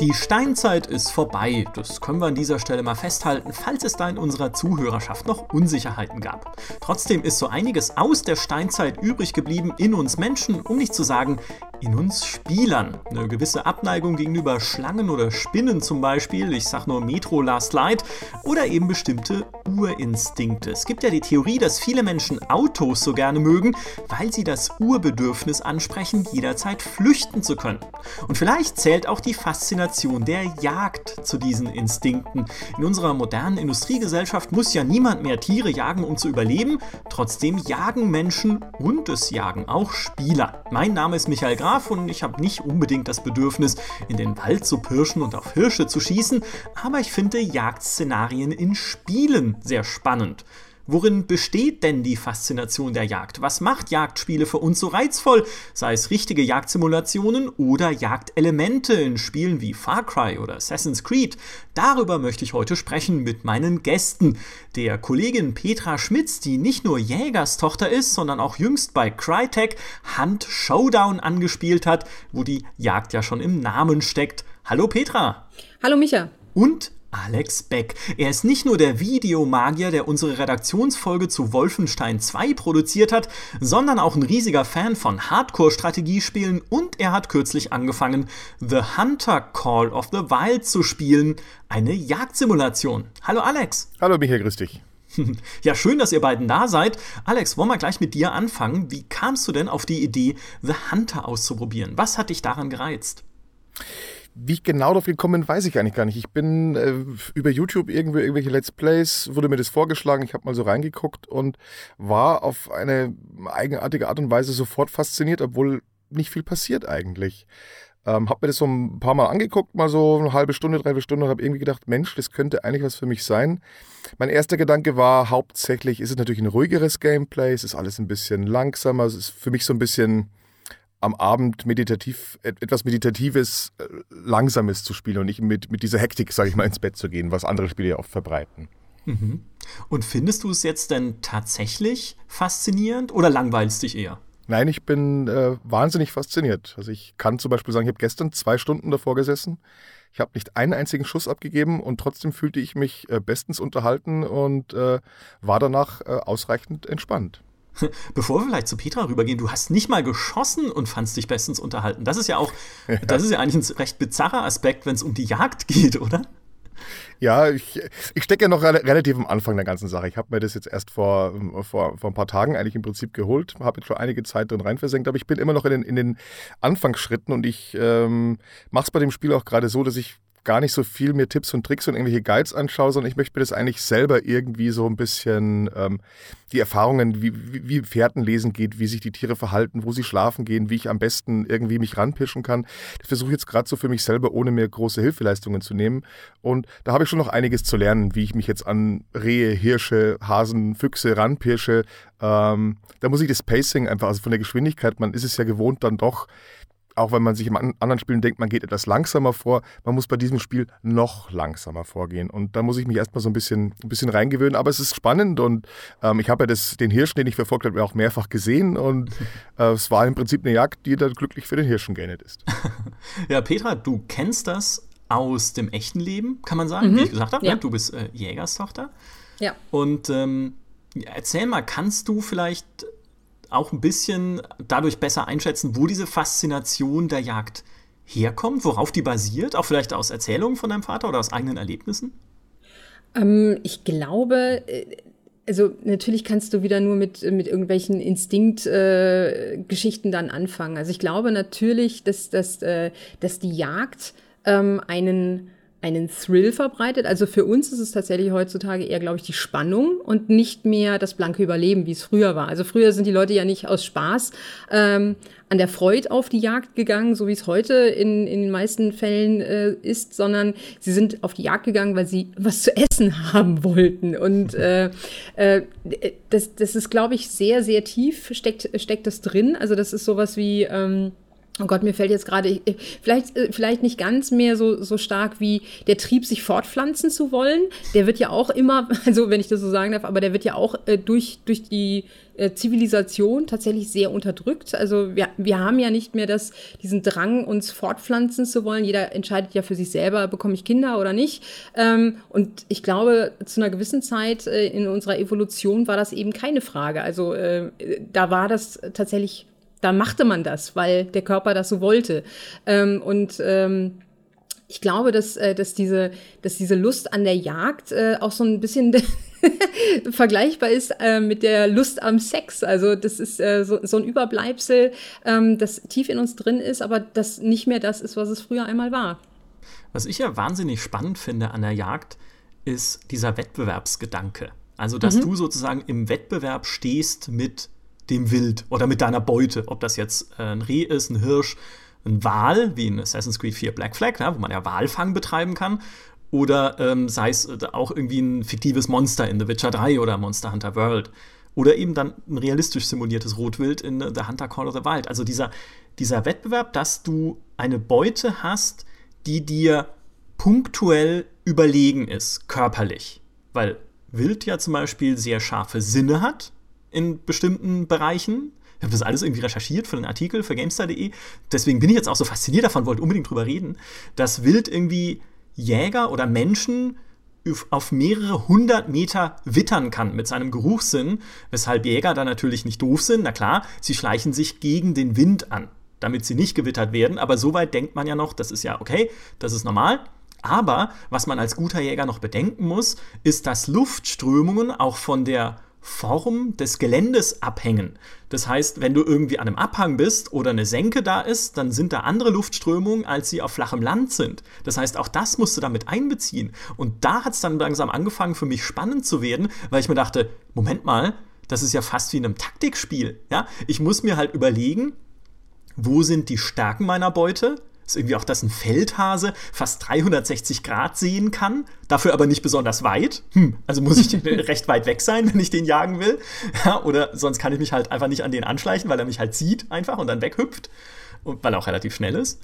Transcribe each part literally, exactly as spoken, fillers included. Die Steinzeit ist vorbei, das können wir an dieser Stelle mal festhalten, falls es da in unserer Zuhörerschaft noch Unsicherheiten gab. Trotzdem ist so einiges aus der Steinzeit übrig geblieben in uns Menschen, um nicht zu sagen in uns Spielern. Eine gewisse Abneigung gegenüber Schlangen oder Spinnen zum Beispiel, ich sag nur Metro Last Light, oder eben bestimmte Urinstinkte. Es gibt ja die Theorie, dass viele Menschen Autos so gerne mögen, weil sie das Urbedürfnis ansprechen, jederzeit flüchten zu können. Und vielleicht zählt auch die Faszination der Jagd zu diesen Instinkten. In unserer modernen Industriegesellschaft muss ja niemand mehr Tiere jagen, um zu überleben. Trotzdem jagen Menschen und es jagen auch Spieler. Mein Name ist Michael Graf und ich habe nicht unbedingt das Bedürfnis, in den Wald zu pirschen und auf Hirsche zu schießen, aber ich finde Jagdszenarien in Spielen sehr spannend. Worin besteht denn die Faszination der Jagd? Was macht Jagdspiele für uns so reizvoll? Sei es richtige Jagdsimulationen oder Jagdelemente in Spielen wie Far Cry oder Assassin's Creed. Darüber möchte ich heute sprechen mit meinen Gästen. Der Kollegin Petra Schmitz, die nicht nur Jägerstochter ist, sondern auch jüngst bei Crytek Hunt Showdown angespielt hat, wo die Jagd ja schon im Namen steckt. Hallo Petra. Hallo Micha. Und Alex Beck. Er ist nicht nur der Videomagier, der unsere Redaktionsfolge zu Wolfenstein zwei produziert hat, sondern auch ein riesiger Fan von Hardcore-Strategiespielen und er hat kürzlich angefangen, The Hunter Call of the Wild zu spielen, eine Jagdsimulation. Hallo Alex. Hallo Michael, grüß dich. Ja, schön, dass ihr beiden da seid. Alex, wollen wir gleich mit dir anfangen. Wie kamst du denn auf die Idee, The Hunter auszuprobieren? Was hat dich daran gereizt? Wie ich genau darauf gekommen bin, weiß ich eigentlich gar nicht. Ich bin äh, über YouTube irgendwo, irgendwelche Let's Plays, wurde mir das vorgeschlagen, ich habe mal so reingeguckt und war auf eine eigenartige Art und Weise sofort fasziniert, obwohl nicht viel passiert eigentlich. Ähm, hab mir das so ein paar Mal angeguckt, mal so eine halbe Stunde, dreiviertel Stunde und habe irgendwie gedacht, Mensch, das könnte eigentlich was für mich sein. Mein erster Gedanke war, hauptsächlich ist es natürlich ein ruhigeres Gameplay, es ist alles ein bisschen langsamer, es ist für mich so ein bisschen am Abend meditativ, etwas Meditatives, Langsames zu spielen und nicht mit, mit dieser Hektik, sage ich mal, ins Bett zu gehen, was andere Spiele ja oft verbreiten. Mhm. Und findest du es jetzt denn tatsächlich faszinierend oder langweilst dich eher? Nein, ich bin äh, wahnsinnig fasziniert. Also ich kann zum Beispiel sagen, ich habe gestern zwei Stunden davor gesessen, ich habe nicht einen einzigen Schuss abgegeben und trotzdem fühlte ich mich äh, bestens unterhalten und äh, war danach äh, ausreichend entspannt. Bevor wir vielleicht zu Petra rübergehen, du hast nicht mal geschossen und fandst dich bestens unterhalten. Das ist ja auch, ja. Das ist ja eigentlich ein recht bizarrer Aspekt, wenn es um die Jagd geht, oder? Ja, ich, ich stecke ja noch re- relativ am Anfang der ganzen Sache. Ich habe mir das jetzt erst vor, vor, vor ein paar Tagen eigentlich im Prinzip geholt, habe jetzt schon einige Zeit drin rein versenkt, aber ich bin immer noch in den, in den Anfangsschritten und ich ähm, mache es bei dem Spiel auch gerade so, dass ich gar nicht so viel mir Tipps und Tricks und irgendwelche Guides anschaue, sondern ich möchte mir das eigentlich selber irgendwie so ein bisschen ähm, die Erfahrungen, wie, wie, wie Fährtenlesen geht, wie sich die Tiere verhalten, wo sie schlafen gehen, wie ich am besten irgendwie mich ranpischen kann. Das versuche ich jetzt gerade so für mich selber, ohne mir große Hilfeleistungen zu nehmen. Und da habe ich schon noch einiges zu lernen, wie ich mich jetzt an Rehe, Hirsche, Hasen, Füchse ranpirsche. Ähm, da muss ich das Pacing einfach, also von der Geschwindigkeit, man ist es ja gewohnt dann doch, auch wenn man sich in anderen Spielen denkt, man geht etwas langsamer vor, man muss bei diesem Spiel noch langsamer vorgehen. Und da muss ich mich erstmal so ein bisschen, ein bisschen reingewöhnen. Aber es ist spannend und ähm, ich habe ja das, den Hirschen, den ich verfolgt habe, auch mehrfach gesehen. Und äh, es war im Prinzip eine Jagd, die dann glücklich für den Hirschen geendet ist. Ja, Petra, du kennst das aus dem echten Leben, kann man sagen, mhm. wie ich gesagt habe. Ja. Ne? Du bist äh, Jägerstochter. Ja. Und ähm, erzähl mal, kannst du vielleicht auch ein bisschen dadurch besser einschätzen, wo diese Faszination der Jagd herkommt, worauf die basiert, auch vielleicht aus Erzählungen von deinem Vater oder aus eigenen Erlebnissen? Ähm, ich glaube, also natürlich kannst du wieder nur mit, mit irgendwelchen Instinktgeschichten äh, dann anfangen. Also ich glaube natürlich, dass, dass, äh, dass die Jagd ähm, einen einen Thrill verbreitet. Also für uns ist es tatsächlich heutzutage eher, glaube ich, die Spannung und nicht mehr das blanke Überleben, wie es früher war. Also früher sind die Leute ja nicht aus Spaß ähm, an der Freude auf die Jagd gegangen, so wie es heute in, in den meisten Fällen äh, ist, sondern sie sind auf die Jagd gegangen, weil sie was zu essen haben wollten. Und äh, äh, das, das ist, glaube ich, sehr, sehr tief steckt, steckt das drin. Also das ist sowas wie Ähm, Oh Gott, mir fällt jetzt gerade, vielleicht, vielleicht nicht ganz mehr so, so stark wie der Trieb, sich fortpflanzen zu wollen. Der wird ja auch immer, also wenn ich das so sagen darf, aber der wird ja auch äh, durch, durch die äh, Zivilisation tatsächlich sehr unterdrückt. Also wir, wir haben ja nicht mehr das, diesen Drang, uns fortpflanzen zu wollen. Jeder entscheidet ja für sich selber, bekomme ich Kinder oder nicht. Ähm, und ich glaube, zu einer gewissen Zeit äh, in unserer Evolution war das eben keine Frage. Also äh, da war das tatsächlich... Da machte man das, weil der Körper das so wollte. Ähm, und ähm, ich glaube, dass, äh, dass, diese, dass diese Lust an der Jagd äh, auch so ein bisschen vergleichbar ist äh, mit der Lust am Sex. Also das ist äh, so, so ein Überbleibsel, ähm, das tief in uns drin ist, aber das nicht mehr das ist, was es früher einmal war. Was ich ja wahnsinnig spannend finde an der Jagd, ist dieser Wettbewerbsgedanke. Also, dass mhm. du sozusagen im Wettbewerb stehst mit dem Wild oder mit deiner Beute, ob das jetzt äh, ein Reh ist, ein Hirsch, ein Wal, wie in Assassin's Creed vier Black Flag, ne, wo man ja Walfang betreiben kann, oder ähm, sei es auch irgendwie ein fiktives Monster in The Witcher drei oder Monster Hunter World, oder eben dann ein realistisch simuliertes Rotwild in The Hunter Call of the Wild. Also dieser, dieser Wettbewerb, dass du eine Beute hast, die dir punktuell überlegen ist, körperlich, weil Wild ja zum Beispiel sehr scharfe Sinne hat, in bestimmten Bereichen. Ich habe das alles irgendwie recherchiert für einen Artikel für gamestar punkt de. Deswegen bin ich jetzt auch so fasziniert davon, wollte unbedingt drüber reden, dass Wild irgendwie Jäger oder Menschen auf mehrere hundert Meter wittern kann mit seinem Geruchssinn, weshalb Jäger da natürlich nicht doof sind. Na klar, sie schleichen sich gegen den Wind an, damit sie nicht gewittert werden. Aber soweit denkt man ja noch, das ist ja okay, das ist normal. Aber was man als guter Jäger noch bedenken muss, ist, dass Luftströmungen auch von der Form des Geländes abhängen. Das heißt, wenn du irgendwie an einem Abhang bist oder eine Senke da ist, dann sind da andere Luftströmungen, als sie auf flachem Land sind. Das heißt, auch das musst du damit einbeziehen. Und da hat es dann langsam angefangen, für mich spannend zu werden, weil ich mir dachte, Moment mal, das ist ja fast wie in einem Taktikspiel. Ja? Ich muss mir halt überlegen, wo sind die Stärken meiner Beute? Ist irgendwie auch, dass ein Feldhase fast dreihundertsechzig Grad sehen kann, dafür aber nicht besonders weit. Hm, also muss ich recht weit weg sein, wenn ich den jagen will. Ja, oder sonst kann ich mich halt einfach nicht an den anschleichen, weil er mich halt sieht einfach und dann weghüpft. Und weil er auch relativ schnell ist.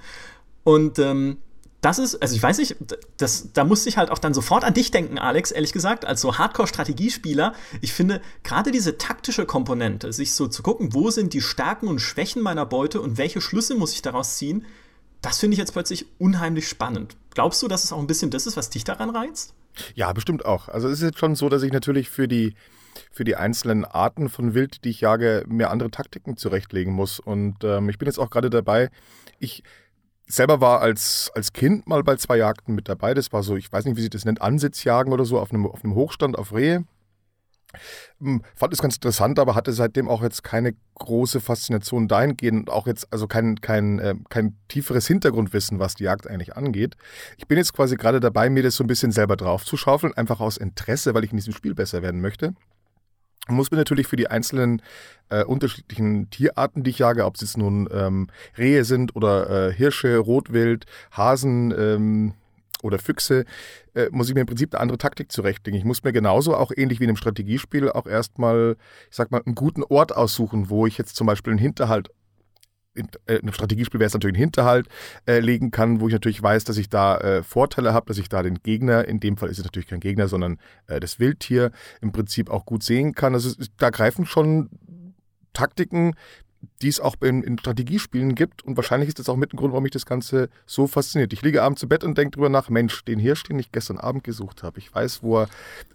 Und ähm, das ist, also ich weiß nicht, das, da musste ich halt auch dann sofort an dich denken, Alex, ehrlich gesagt, als so Hardcore-Strategiespieler. Ich finde, gerade diese taktische Komponente, sich so zu gucken, wo sind die Stärken und Schwächen meiner Beute und welche Schlüsse muss ich daraus ziehen, das finde ich jetzt plötzlich unheimlich spannend. Glaubst du, dass es auch ein bisschen das ist, was dich daran reizt? Ja, bestimmt auch. Also es ist jetzt schon so, dass ich natürlich für die, für die einzelnen Arten von Wild, die ich jage, mir andere Taktiken zurechtlegen muss. Und ähm, ich bin jetzt auch gerade dabei, ich selber war als, als Kind mal bei zwei Jagden mit dabei. Das war so, ich weiß nicht, wie sie das nennt, Ansitzjagen oder so, auf einem, auf einem Hochstand auf Rehe. Fand es ganz interessant, aber hatte seitdem auch jetzt keine große Faszination dahingehend, auch jetzt also kein, kein, äh, kein tieferes Hintergrundwissen, was die Jagd eigentlich angeht. Ich bin jetzt quasi gerade dabei, mir das so ein bisschen selber draufzuschaufeln, einfach aus Interesse, weil ich in diesem Spiel besser werden möchte. Muss mir natürlich für die einzelnen äh, unterschiedlichen Tierarten, die ich jage, ob es jetzt nun ähm, Rehe sind oder äh, Hirsche, Rotwild, Hasen, ähm, oder Füchse, äh, muss ich mir im Prinzip eine andere Taktik zurechtlegen. Ich muss mir genauso auch ähnlich wie in einem Strategiespiel auch erstmal, ich sag mal, einen guten Ort aussuchen, wo ich jetzt zum Beispiel einen Hinterhalt, in, äh, in einem Strategiespiel wäre es natürlich ein Hinterhalt, äh, legen kann, wo ich natürlich weiß, dass ich da äh, Vorteile habe, dass ich da den Gegner, in dem Fall ist es natürlich kein Gegner, sondern äh, das Wildtier, im Prinzip auch gut sehen kann. Also da greifen schon Taktiken, die es auch in, in Strategiespielen gibt. Und wahrscheinlich ist das auch mit ein Grund, warum mich das Ganze so fasziniert. Ich liege abends im Bett und denke drüber nach, Mensch, den Hirsch, den ich gestern Abend gesucht habe. Ich weiß, wo er,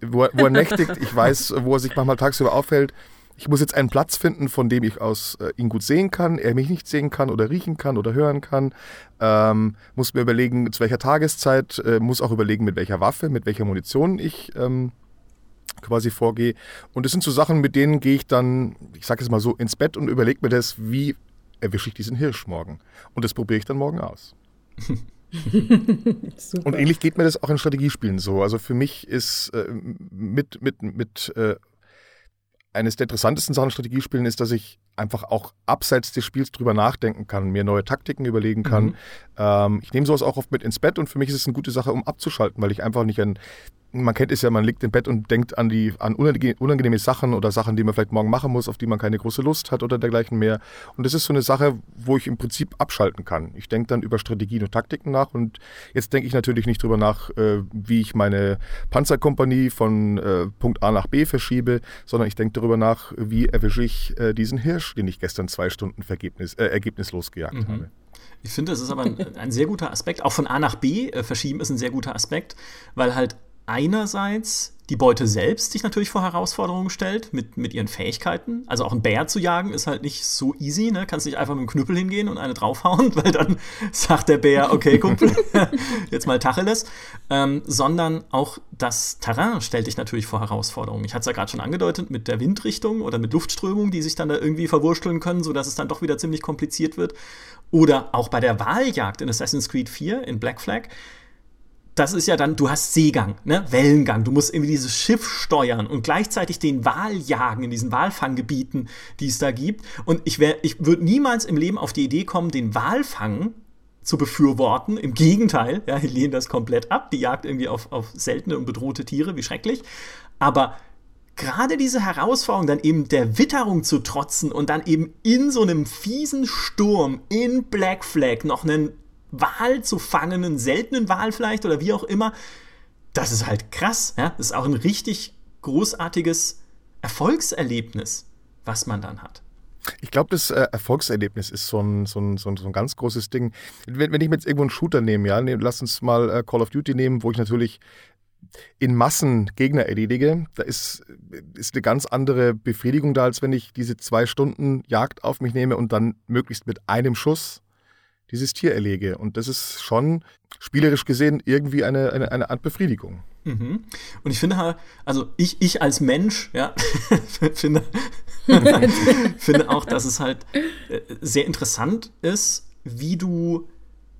wo er, wo er nächtigt. Ich weiß, wo er sich manchmal tagsüber aufhält. Ich muss jetzt einen Platz finden, von dem ich aus äh, ihn gut sehen kann, er mich nicht sehen kann oder riechen kann oder hören kann. Ähm, muss mir überlegen, zu welcher Tageszeit. Äh, muss auch überlegen, mit welcher Waffe, mit welcher Munition ich... Ähm, quasi vorgehe. Und das sind so Sachen, mit denen gehe ich dann, ich sage jetzt mal so, ins Bett und überlege mir das, wie erwische ich diesen Hirsch morgen. Und das probiere ich dann morgen aus. Super. Und ähnlich geht mir das auch in Strategiespielen so. Also für mich ist äh, mit, mit, mit äh, eines der interessantesten Sachen in Strategiespielen ist, dass ich einfach auch abseits des Spiels drüber nachdenken kann, mir neue Taktiken überlegen kann. Mhm. Ähm, ich nehme sowas auch oft mit ins Bett und für mich ist es eine gute Sache, um abzuschalten, weil ich einfach nicht an, man kennt es ja, man liegt im Bett und denkt an die an unangenehme Sachen oder Sachen, die man vielleicht morgen machen muss, auf die man keine große Lust hat oder dergleichen mehr. Und das ist so eine Sache, wo ich im Prinzip abschalten kann. Ich denke dann über Strategien und Taktiken nach und jetzt denke ich natürlich nicht drüber nach, äh, wie ich meine Panzerkompanie von äh, Punkt A nach B verschiebe, sondern ich denke darüber nach, wie erwische ich äh, diesen Hirsch, den ich gestern zwei Stunden vergebnis, äh, ergebnislos gejagt mhm. habe. Ich finde, das ist aber ein, ein sehr guter Aspekt. Auch von A nach B äh, verschieben ist ein sehr guter Aspekt, weil halt einerseits die Beute selbst sich natürlich vor Herausforderungen stellt mit, mit ihren Fähigkeiten. Also auch einen Bär zu jagen ist halt nicht so easy, ne? Kannst nicht einfach mit dem Knüppel hingehen und eine draufhauen, weil dann sagt der Bär, okay, Kumpel, jetzt mal Tacheles. Ähm, sondern auch das Terrain stellt dich natürlich vor Herausforderungen. Ich hatte es ja gerade schon angedeutet, mit der Windrichtung oder mit Luftströmungen, die sich dann da irgendwie verwursteln können, sodass es dann doch wieder ziemlich kompliziert wird. Oder auch bei der Waljagd in Assassin's Creed vier, in Black Flag, das ist ja dann, du hast Seegang, ne? Wellengang, du musst irgendwie dieses Schiff steuern und gleichzeitig den Wal jagen in diesen Walfanggebieten, die es da gibt. Und ich, wär, ich würde niemals im Leben auf die Idee kommen, den Walfang zu befürworten. Im Gegenteil, ja, die lehnen das komplett ab. Die jagt irgendwie auf, auf seltene und bedrohte Tiere, wie schrecklich. Aber gerade diese Herausforderung, dann eben der Witterung zu trotzen und dann eben in so einem fiesen Sturm in Black Flag noch einen Wal zu fangen, einen seltenen Wal vielleicht oder wie auch immer, das ist halt krass. Ja? Das ist auch ein richtig großartiges Erfolgserlebnis, was man dann hat. Ich glaube, das äh, Erfolgserlebnis ist so ein, so, ein, so, ein, so ein ganz großes Ding. Wenn, wenn ich mir jetzt irgendwo einen Shooter nehme, ja, nehm, lass uns mal äh, Call of Duty nehmen, wo ich natürlich in Massen Gegner erledige, da ist, ist eine ganz andere Befriedigung da, als wenn ich diese zwei Stunden Jagd auf mich nehme und dann möglichst mit einem Schuss dieses Tier erlege. Und das ist schon spielerisch gesehen irgendwie eine, eine, eine Art Befriedigung. Mhm. Und ich finde halt, also ich, ich als Mensch, ja, finde, finde auch, dass es halt sehr interessant ist, wie du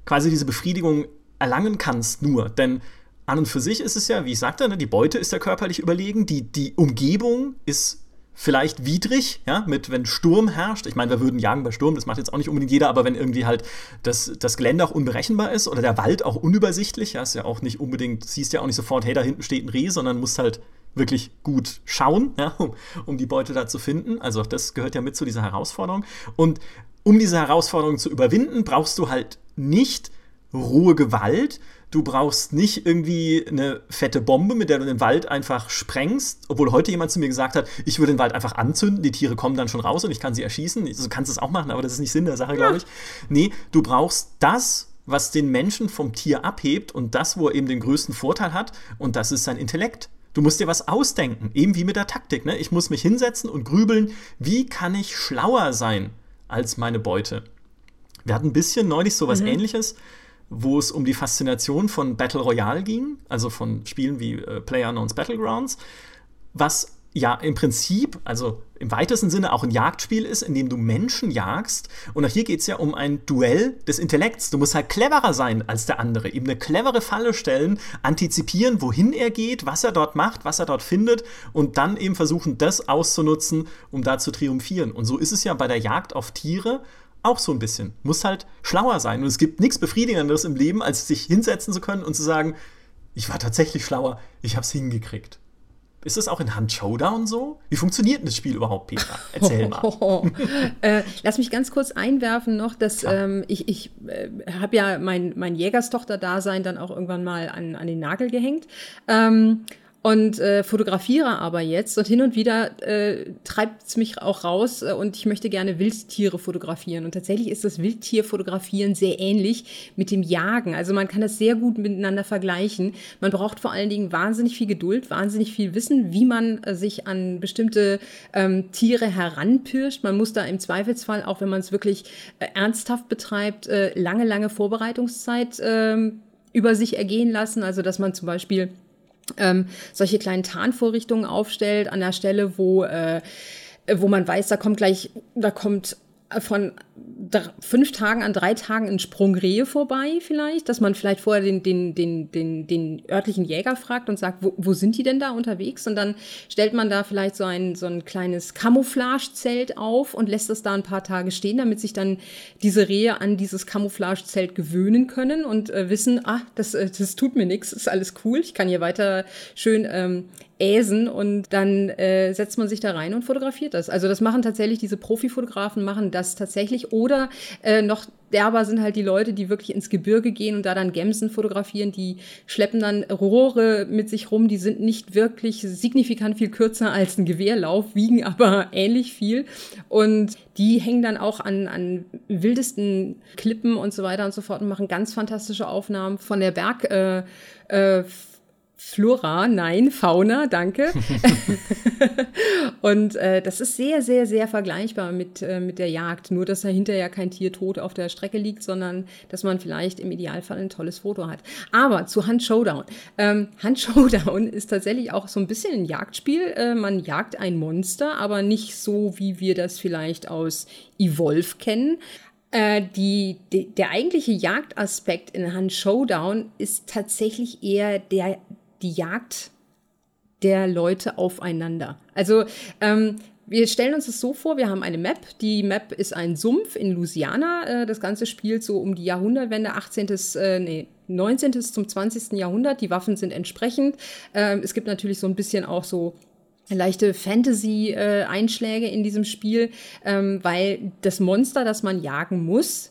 quasi diese Befriedigung erlangen kannst nur. Denn an und für sich ist es ja, wie ich sagte, die Beute ist ja körperlich überlegen, die, die Umgebung ist vielleicht widrig, ja, mit, wenn Sturm herrscht. Ich meine, wir würden jagen bei Sturm, das macht jetzt auch nicht unbedingt jeder, aber wenn irgendwie halt das, das Gelände auch unberechenbar ist oder der Wald auch unübersichtlich, ja, ist ja auch nicht unbedingt, siehst ja auch nicht sofort, hey, da hinten steht ein Reh, sondern musst halt wirklich gut schauen, ja, um, um die Beute da zu finden. Also auch das gehört ja mit zu dieser Herausforderung. Und um diese Herausforderung zu überwinden, brauchst du halt nicht rohe Gewalt. Du brauchst nicht irgendwie eine fette Bombe, mit der du den Wald einfach sprengst. Obwohl heute jemand zu mir gesagt hat, ich würde den Wald einfach anzünden, die Tiere kommen dann schon raus und ich kann sie erschießen. Du kannst es auch machen, aber das ist nicht Sinn der Sache, glaube ich. Nee, du brauchst das, was den Menschen vom Tier abhebt und das, wo er eben den größten Vorteil hat. Und das ist sein Intellekt. Du musst dir was ausdenken, eben wie mit der Taktik, ne? Ich muss mich hinsetzen und grübeln, wie kann ich schlauer sein als meine Beute? Wir hatten ein bisschen neulich sowas mhm. Ähnliches, wo es um die Faszination von Battle Royale ging, also von Spielen wie äh, PlayerUnknown's Battlegrounds, was ja im Prinzip, also im weitesten Sinne auch ein Jagdspiel ist, in dem du Menschen jagst. Und auch hier geht es ja um ein Duell des Intellekts. Du musst halt cleverer sein als der andere, ihm eine clevere Falle stellen, antizipieren, wohin er geht, was er dort macht, was er dort findet und dann eben versuchen, das auszunutzen, um da zu triumphieren. Und so ist es ja bei der Jagd auf Tiere auch so ein bisschen. Muss halt schlauer sein. Und es gibt nichts Befriedigenderes im Leben, als sich hinsetzen zu können und zu sagen, ich war tatsächlich schlauer, ich hab's hingekriegt. Ist das auch in Hunt Showdown so? Wie funktioniert das Spiel überhaupt, Petra? Erzähl mal. Oh, oh, oh. äh, lass mich ganz kurz einwerfen noch, dass ähm, ich, ich äh, habe ja mein, mein Jägerstochter-Dasein dann auch irgendwann mal an, an den Nagel gehängt. Ähm, Und äh, fotografiere aber jetzt und hin und wieder äh, treibt es mich auch raus äh, und ich möchte gerne Wildtiere fotografieren. Und tatsächlich ist das Wildtierfotografieren sehr ähnlich mit dem Jagen. Also man kann das sehr gut miteinander vergleichen. Man braucht vor allen Dingen wahnsinnig viel Geduld, wahnsinnig viel Wissen, wie man äh, sich an bestimmte ähm, Tiere heranpirscht. Man muss da im Zweifelsfall, auch wenn man es wirklich äh, ernsthaft betreibt, äh, lange, lange Vorbereitungszeit äh, über sich ergehen lassen. Also dass man zum Beispiel Ähm, solche kleinen Tarnvorrichtungen aufstellt an der Stelle, wo, äh, wo man weiß, da kommt gleich, da kommt von fünf Tagen an drei Tagen in Sprungrehe vorbei vielleicht, dass man vielleicht vorher den, den, den, den, den örtlichen Jäger fragt und sagt, wo, wo sind die denn da unterwegs? Und dann stellt man da vielleicht so ein, so ein kleines Camouflage-Zelt auf und lässt das da ein paar Tage stehen, damit sich dann diese Rehe an dieses Camouflage-Zelt gewöhnen können und äh, wissen, ah, das, äh, das tut mir nichts, ist alles cool, ich kann hier weiter schön ähm, äsen, und dann äh, setzt man sich da rein und fotografiert das. Also das machen tatsächlich diese Profifotografen, machen das tatsächlich, oder äh, noch derber sind halt die Leute, die wirklich ins Gebirge gehen und da dann Gämsen fotografieren, die schleppen dann Rohre mit sich rum, die sind nicht wirklich signifikant viel kürzer als ein Gewehrlauf, wiegen aber ähnlich viel, und die hängen dann auch an, an wildesten Klippen und so weiter und so fort und machen ganz fantastische Aufnahmen von der Berg äh, äh, Flora, nein, Fauna, danke. Und äh, das ist sehr, sehr, sehr vergleichbar mit, äh, mit der Jagd. Nur, dass dahinter ja kein Tier tot auf der Strecke liegt, sondern dass man vielleicht im Idealfall ein tolles Foto hat. Aber zu Hunt Showdown. Ähm, Hunt Showdown ist tatsächlich auch so ein bisschen ein Jagdspiel. Äh, man jagt ein Monster, aber nicht so, wie wir das vielleicht aus Evolve kennen. Äh, die, die, der eigentliche Jagdaspekt in Hunt Showdown ist tatsächlich eher der die Jagd der Leute aufeinander. Also ähm, wir stellen uns das so vor, wir haben eine Map. Die Map ist ein Sumpf in Louisiana. Äh, das Ganze spielt so um die Jahrhundertwende, achtzehnten. Äh, nee. neunzehnten zum zwanzigsten. Jahrhundert. Die Waffen sind entsprechend. Äh, es gibt natürlich so ein bisschen auch so leichte Fantasy-Einschläge äh, in diesem Spiel, ähm, weil das Monster, das man jagen muss,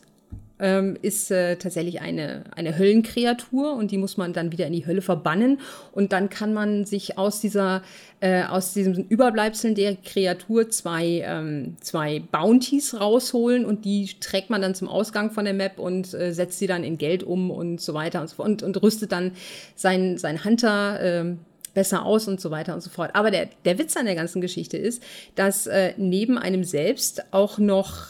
ist äh, tatsächlich eine, eine Höllenkreatur, und die muss man dann wieder in die Hölle verbannen, und dann kann man sich aus dieser äh, aus diesen Überbleibseln der Kreatur zwei, ähm, zwei Bounties rausholen, und die trägt man dann zum Ausgang von der Map und äh, setzt sie dann in Geld um und so weiter und so fort und, und rüstet dann sein, sein Hunter äh, besser aus und so weiter und so fort. Aber der, der Witz an der ganzen Geschichte ist, dass äh, neben einem selbst auch noch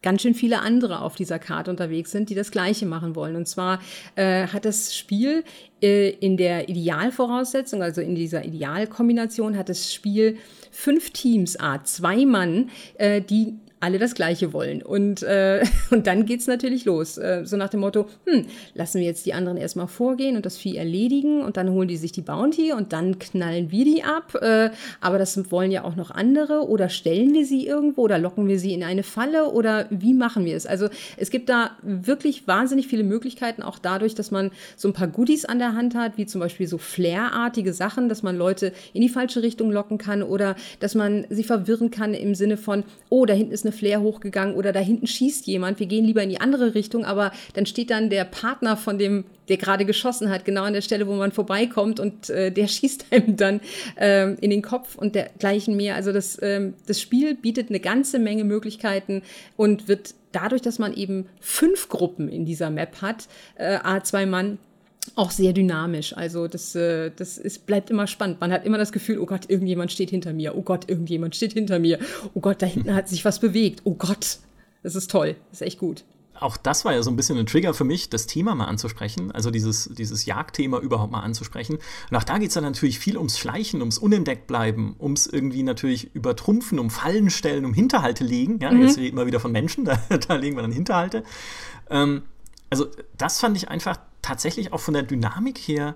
ganz schön viele andere auf dieser Karte unterwegs sind, die das Gleiche machen wollen. Und zwar äh, hat das Spiel äh, in der Idealvoraussetzung, also in dieser Idealkombination, hat das Spiel fünf Teams, à zwei Mann, äh, die alle das Gleiche wollen. Und, äh, und dann geht's natürlich los. Äh, so nach dem Motto, hm, lassen wir jetzt die anderen erstmal vorgehen und das Vieh erledigen, und dann holen die sich die Bounty und dann knallen wir die ab. Äh, aber das wollen ja auch noch andere. Oder stellen wir sie irgendwo oder locken wir sie in eine Falle, oder wie machen wir es? Also es gibt da wirklich wahnsinnig viele Möglichkeiten, auch dadurch, dass man so ein paar Goodies an der Hand hat, wie zum Beispiel so Flair-artige Sachen, dass man Leute in die falsche Richtung locken kann oder dass man sie verwirren kann im Sinne von, oh, da hinten ist eine Flair hochgegangen oder da hinten schießt jemand, wir gehen lieber in die andere Richtung, aber dann steht dann der Partner von dem, der gerade geschossen hat, genau an der Stelle, wo man vorbeikommt, und äh, der schießt einem dann ähm, in den Kopf und dergleichen mehr. Also das, ähm, das Spiel bietet eine ganze Menge Möglichkeiten und wird dadurch, dass man eben fünf Gruppen in dieser Map hat, äh, à zwei Mann, auch sehr dynamisch. Also das, das ist, bleibt immer spannend. Man hat immer das Gefühl, oh Gott, irgendjemand steht hinter mir. Oh Gott, irgendjemand steht hinter mir. Oh Gott, da hinten hat sich was bewegt. Oh Gott, das ist toll. Das ist echt gut. Auch das war ja so ein bisschen ein Trigger für mich, das Thema mal anzusprechen, also dieses, dieses Jagdthema überhaupt mal anzusprechen. Und auch da geht es dann natürlich viel ums Schleichen, ums Unentdecktbleiben, ums irgendwie natürlich Übertrumpfen, um Fallen stellen, um Hinterhalte legen. Ja, mhm. Jetzt reden wir wieder von Menschen, da, da legen wir dann Hinterhalte. Ähm, also das fand ich einfach tatsächlich auch von der Dynamik her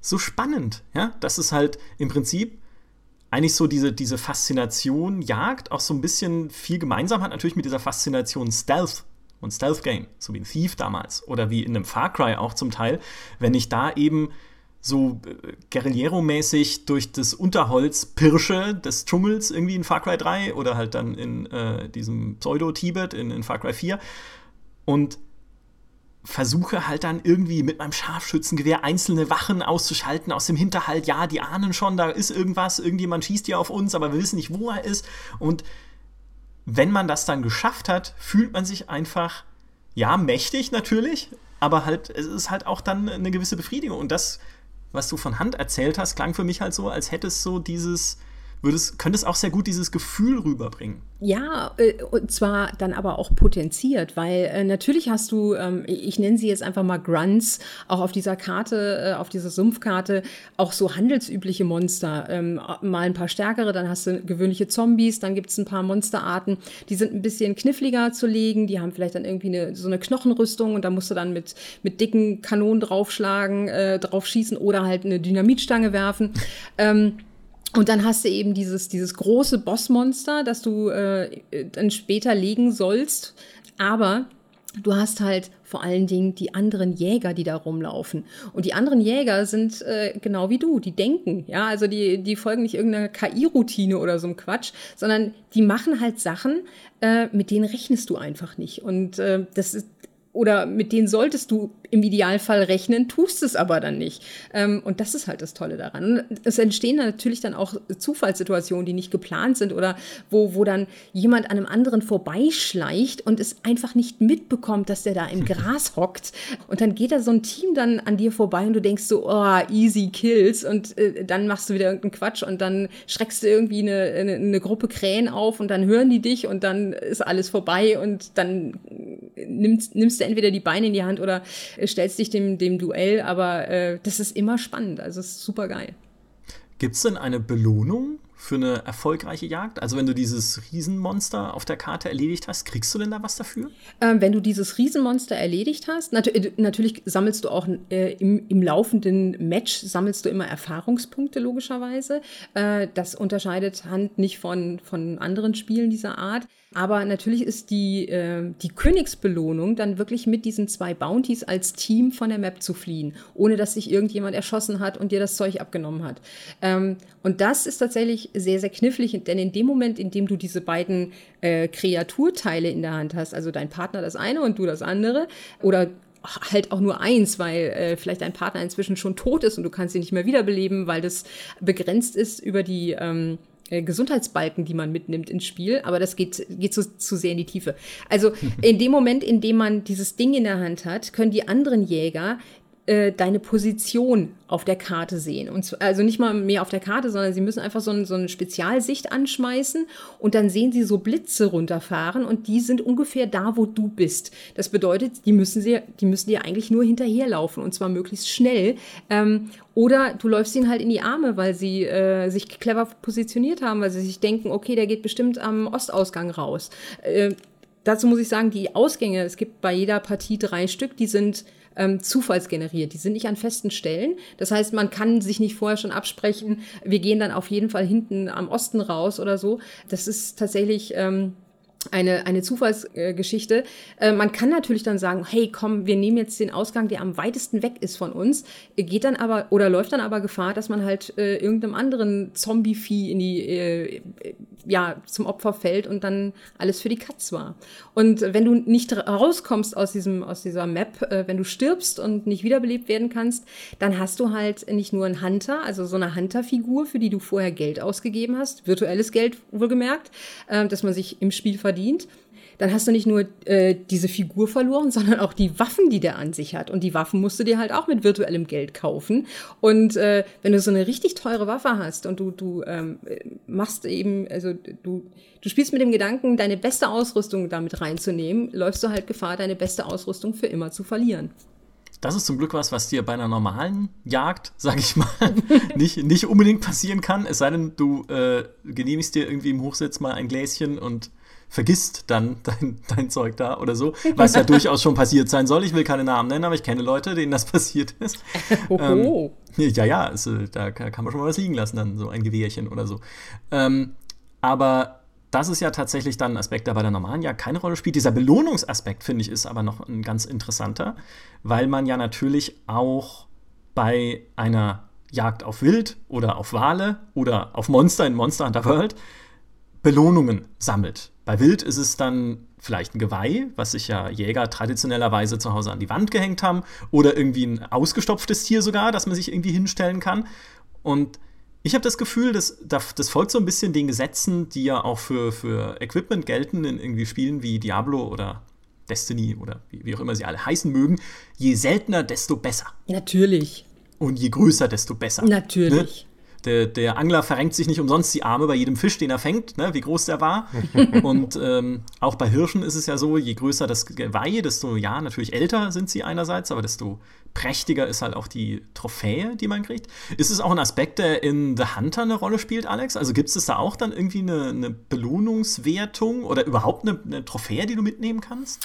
so spannend, ja, dass es halt im Prinzip eigentlich so diese, diese Faszination Jagd auch so ein bisschen viel gemeinsam hat, natürlich mit dieser Faszination Stealth und Stealth-Game, so wie in Thief damals oder wie in einem Far Cry auch zum Teil, wenn ich da eben so äh, Guerillero-mäßig durch das Unterholz pirsche des Dschungels irgendwie in Far Cry drei oder halt dann in äh, diesem Pseudo-Tibet in, in Far Cry vier und versuche halt dann irgendwie mit meinem Scharfschützengewehr einzelne Wachen auszuschalten aus dem Hinterhalt. Ja, die ahnen schon, da ist irgendwas, irgendjemand schießt hier auf uns, aber wir wissen nicht, wo er ist. Und wenn man das dann geschafft hat, fühlt man sich einfach, ja, mächtig natürlich, aber halt, es ist halt auch dann eine gewisse Befriedigung. Und das, was du von Hand erzählt hast, klang für mich halt so, als hättest du so dieses würde es, könnte es auch sehr gut dieses Gefühl rüberbringen. Ja, und zwar dann aber auch potenziert, weil äh, natürlich hast du, ähm, ich nenne sie jetzt einfach mal Grunts, auch auf dieser Karte, äh, auf dieser Sumpfkarte, auch so handelsübliche Monster, ähm, mal ein paar stärkere, dann hast du gewöhnliche Zombies, dann gibt es ein paar Monsterarten, die sind ein bisschen kniffliger zu legen, die haben vielleicht dann irgendwie eine, so eine Knochenrüstung und da musst du dann mit, mit dicken Kanonen draufschlagen, äh, draufschießen oder halt eine Dynamitstange werfen, ähm, und dann hast du eben dieses, dieses große Bossmonster, das du äh, dann später legen sollst. Aber du hast halt vor allen Dingen die anderen Jäger, die da rumlaufen. Und die anderen Jäger sind äh, genau wie du, die denken. Ja, also die, die folgen nicht irgendeiner K I-Routine oder so einem Quatsch, sondern die machen halt Sachen, äh, mit denen rechnest du einfach nicht. Und äh, das ist, oder mit denen solltest du im Idealfall rechnen, tust es aber dann nicht. Und das ist halt das Tolle daran. Es entstehen natürlich dann auch Zufallssituationen, die nicht geplant sind oder wo, wo dann jemand an einem anderen vorbeischleicht und es einfach nicht mitbekommt, dass der da im Gras hockt. Und dann geht da so ein Team dann an dir vorbei und du denkst so, oh, easy kills. Und äh, dann machst du wieder irgendeinen Quatsch und dann schreckst du irgendwie eine, eine, eine Gruppe Krähen auf und dann hören die dich und dann ist alles vorbei und dann nimmst, nimmst du entweder die Beine in die Hand oder stellst dich dem, dem Duell, aber äh, das ist immer spannend, also es ist super geil. Gibt es denn eine Belohnung für eine erfolgreiche Jagd? Also wenn du dieses Riesenmonster auf der Karte erledigt hast, kriegst du denn da was dafür? Ähm, wenn du dieses Riesenmonster erledigt hast, nat- natürlich sammelst du auch äh, im, im laufenden Match, sammelst du immer Erfahrungspunkte logischerweise. Äh, das unterscheidet Hunt nicht von, von anderen Spielen dieser Art. Aber natürlich ist die, äh, die Königsbelohnung dann wirklich mit diesen zwei Bounties als Team von der Map zu fliehen, ohne dass sich irgendjemand erschossen hat und dir das Zeug abgenommen hat. Ähm, und das ist tatsächlich sehr, sehr knifflig, denn in dem Moment, in dem du diese beiden äh, Kreaturteile in der Hand hast, also dein Partner das eine und du das andere, oder halt auch nur eins, weil äh, vielleicht dein Partner inzwischen schon tot ist und du kannst ihn nicht mehr wiederbeleben, weil das begrenzt ist über die ähm, Gesundheitsbalken, die man mitnimmt ins Spiel, aber das geht, geht zu, zu sehr in die Tiefe. Also in dem Moment, in dem man dieses Ding in der Hand hat, können die anderen Jäger äh, deine Position auf der Karte sehen. Und zwar, also nicht mal mehr auf der Karte, sondern sie müssen einfach so, ein, so eine Spezialsicht anschmeißen und dann sehen sie so Blitze runterfahren und die sind ungefähr da, wo du bist. Das bedeutet, die müssen sie, die müssen dir eigentlich nur hinterherlaufen und zwar möglichst schnell. Ähm, Oder du läufst ihnen halt in die Arme, weil sie äh, sich clever positioniert haben, weil sie sich denken, okay, der geht bestimmt am Ostausgang raus. Äh, dazu muss ich sagen, die Ausgänge, es gibt bei jeder Partie drei Stück, die sind ähm, zufallsgeneriert, die sind nicht an festen Stellen. Das heißt, man kann sich nicht vorher schon absprechen, wir gehen dann auf jeden Fall hinten am Osten raus oder so. Das ist tatsächlich Ähm, Eine, eine Zufallsgeschichte. Äh, man kann natürlich dann sagen, hey, komm, wir nehmen jetzt den Ausgang, der am weitesten weg ist von uns, geht dann aber oder läuft dann aber Gefahr, dass man halt äh, irgendeinem anderen Zombie-Vieh in die, äh, ja, zum Opfer fällt und dann alles für die Katz war. Und wenn du nicht rauskommst aus diesem, aus dieser Map, äh, wenn du stirbst und nicht wiederbelebt werden kannst, dann hast du halt nicht nur einen Hunter, also so eine Hunter-Figur, für die du vorher Geld ausgegeben hast, virtuelles Geld wohlgemerkt, äh, dass man sich im Spiel verdient, dann hast du nicht nur äh, diese Figur verloren, sondern auch die Waffen, die der an sich hat. Und die Waffen musst du dir halt auch mit virtuellem Geld kaufen. Und äh, wenn du so eine richtig teure Waffe hast und du, du ähm, machst eben, also du, du spielst mit dem Gedanken, deine beste Ausrüstung damit reinzunehmen, läufst du halt Gefahr, deine beste Ausrüstung für immer zu verlieren. Das ist zum Glück was, was dir bei einer normalen Jagd, sag ich mal, nicht, nicht unbedingt passieren kann. Es sei denn, du äh, genehmigst dir irgendwie im Hochsitz mal ein Gläschen und vergisst dann dein, dein Zeug da oder so, was ja durchaus schon passiert sein soll. Ich will keine Namen nennen, aber ich kenne Leute, denen das passiert ist. ähm, ja, ja, es, da kann man schon mal was liegen lassen, dann so ein Gewehrchen oder so. Ähm, aber das ist ja tatsächlich dann ein Aspekt, der bei der normalen Jagd keine Rolle spielt. Dieser Belohnungsaspekt, finde ich, ist aber noch ein ganz interessanter, weil man ja natürlich auch bei einer Jagd auf Wild oder auf Wale oder auf Monster in Monster Hunter World Belohnungen sammelt. Bei Wild ist es dann vielleicht ein Geweih, was sich ja Jäger traditionellerweise zu Hause an die Wand gehängt haben, oder irgendwie ein ausgestopftes Tier sogar, das man sich irgendwie hinstellen kann. Und ich habe das Gefühl, dass, das folgt so ein bisschen den Gesetzen, die ja auch für, für Equipment gelten in irgendwie Spielen wie Diablo oder Destiny oder wie, wie auch immer sie alle heißen mögen. Je seltener, desto besser. Natürlich. Und je größer, desto besser. Natürlich. Ne? Der, der Angler verrenkt sich nicht umsonst die Arme bei jedem Fisch, den er fängt, ne, wie groß der war. Und ähm, auch bei Hirschen ist es ja so, je größer das Geweih, desto, ja, natürlich älter sind sie einerseits, aber desto prächtiger ist halt auch die Trophäe, die man kriegt. Ist es auch ein Aspekt, der in The Hunter eine Rolle spielt, Alex? Also gibt es da auch dann irgendwie eine, eine Belohnungswertung oder überhaupt eine, eine Trophäe, die du mitnehmen kannst?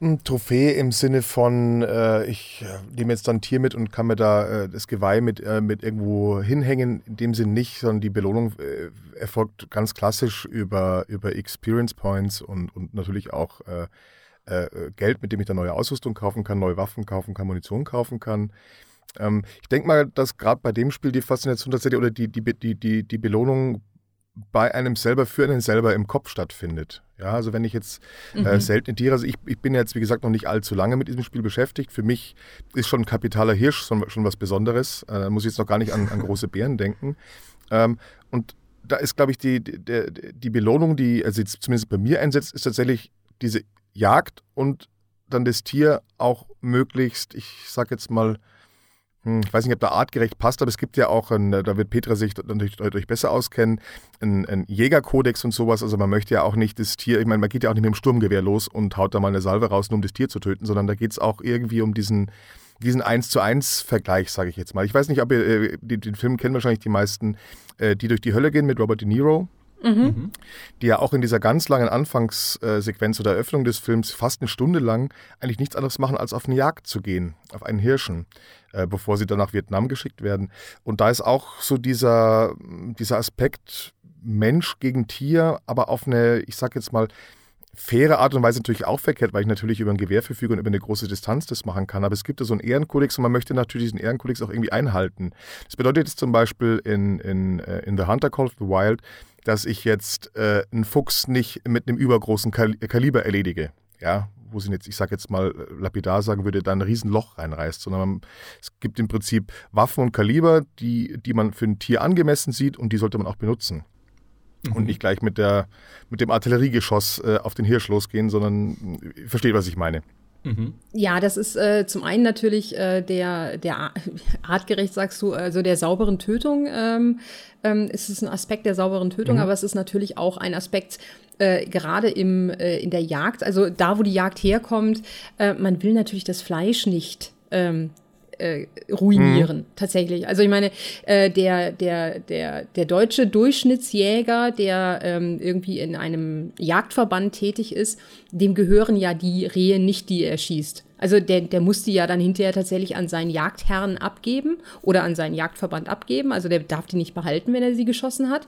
Eine Trophäe im Sinne von, äh, ich nehme jetzt dann ein Tier mit und kann mir da äh, das Geweih mit, äh, mit irgendwo hinhängen, in dem Sinn nicht, sondern die Belohnung äh, erfolgt ganz klassisch über, über Experience Points und, und natürlich auch äh, äh, Geld, mit dem ich dann neue Ausrüstung kaufen kann, neue Waffen kaufen kann, Munition kaufen kann. Ähm, ich denke mal, dass gerade bei dem Spiel die Faszination tatsächlich oder die, die, die, die, die Belohnung bei einem selber, für einen selber im Kopf stattfindet. Ja, also wenn ich jetzt äh, mhm. seltene Tiere, also ich, ich bin jetzt, wie gesagt, noch nicht allzu lange mit diesem Spiel beschäftigt. Für mich ist schon ein kapitaler Hirsch schon, schon was Besonderes. Da äh, muss ich jetzt noch gar nicht an, an große Bären denken. Ähm, und da ist, glaube ich, die, die, die Belohnung, die also jetzt zumindest bei mir einsetzt, ist tatsächlich diese Jagd und dann das Tier auch möglichst, ich sage jetzt mal, ich weiß nicht, ob da artgerecht passt, aber es gibt ja auch, ein, da wird Petra sich natürlich deutlich besser auskennen, einen Jägerkodex und sowas. Also man möchte ja auch nicht das Tier, ich meine, man geht ja auch nicht mit dem Sturmgewehr los und haut da mal eine Salve raus, nur um das Tier zu töten, sondern da geht es auch irgendwie um diesen diesen eins zu eins Vergleich, sage ich jetzt mal. Ich weiß nicht, ob ihr, äh, den, den Film kennen wahrscheinlich die meisten, äh, die durch die Hölle gehen mit Robert De Niro. Mhm. Die ja auch in dieser ganz langen Anfangssequenz oder Eröffnung des Films fast eine Stunde lang eigentlich nichts anderes machen, als auf eine Jagd zu gehen, auf einen Hirschen, äh, bevor sie dann nach Vietnam geschickt werden. Und da ist auch so dieser, dieser Aspekt Mensch gegen Tier, aber auf eine, ich sag jetzt mal, faire Art und Weise natürlich auch verkehrt, weil ich natürlich über ein Gewehr verfüge und über eine große Distanz das machen kann. Aber es gibt da so einen Ehrenkodex und man möchte natürlich diesen Ehrenkodex auch irgendwie einhalten. Das bedeutet jetzt zum Beispiel in, in, in The Hunter Call of the Wild, dass ich jetzt äh, einen Fuchs nicht mit einem übergroßen Kal- Kaliber erledige, ja, wo sie jetzt, ich sag jetzt mal lapidar sagen würde, da ein Riesenloch reinreißt, sondern man, es gibt im Prinzip Waffen und Kaliber, die, die man für ein Tier angemessen sieht und die sollte man auch benutzen. Mhm. Und nicht gleich mit, der, mit dem Artilleriegeschoss äh, auf den Hirsch losgehen, sondern ihr versteht, was ich meine. Mhm. Ja, das ist äh, zum einen natürlich äh, der, der artgerecht, sagst du, also der sauberen Tötung. Ähm, ähm, es ist ein Aspekt der sauberen Tötung, mhm. aber es ist natürlich auch ein Aspekt, äh, gerade im, äh, in der Jagd, also da, wo die Jagd herkommt, äh, man will natürlich das Fleisch nicht ähm, Äh, ruinieren, mhm. tatsächlich. Also ich meine, äh, der, der, der, der deutsche Durchschnittsjäger, der ähm, irgendwie in einem Jagdverband tätig ist, dem gehören ja die Rehe nicht, die er schießt. Also der, der muss die ja dann hinterher tatsächlich an seinen Jagdherren abgeben oder an seinen Jagdverband abgeben. Also der darf die nicht behalten, wenn er sie geschossen hat.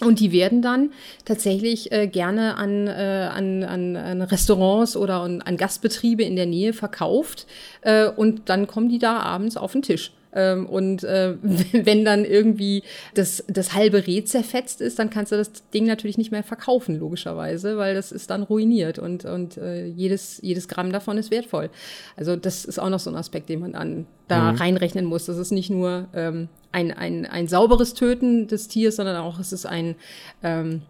Und die werden dann tatsächlich äh, gerne an, äh, an, an, an Restaurants oder an, an Gastbetriebe in der Nähe verkauft. Äh, und dann kommen die da abends auf den Tisch. Ähm, und äh, wenn dann irgendwie das, das halbe Reh zerfetzt ist, dann kannst du das Ding natürlich nicht mehr verkaufen, logischerweise, weil das ist dann ruiniert. Und, und äh, jedes, jedes Gramm davon ist wertvoll. Also das ist auch noch so ein Aspekt, den man an, da mhm. reinrechnen muss. Das ist nicht nur Ähm, Ein, ein, ein sauberes Töten des Tiers, sondern auch es ist ein, ähm,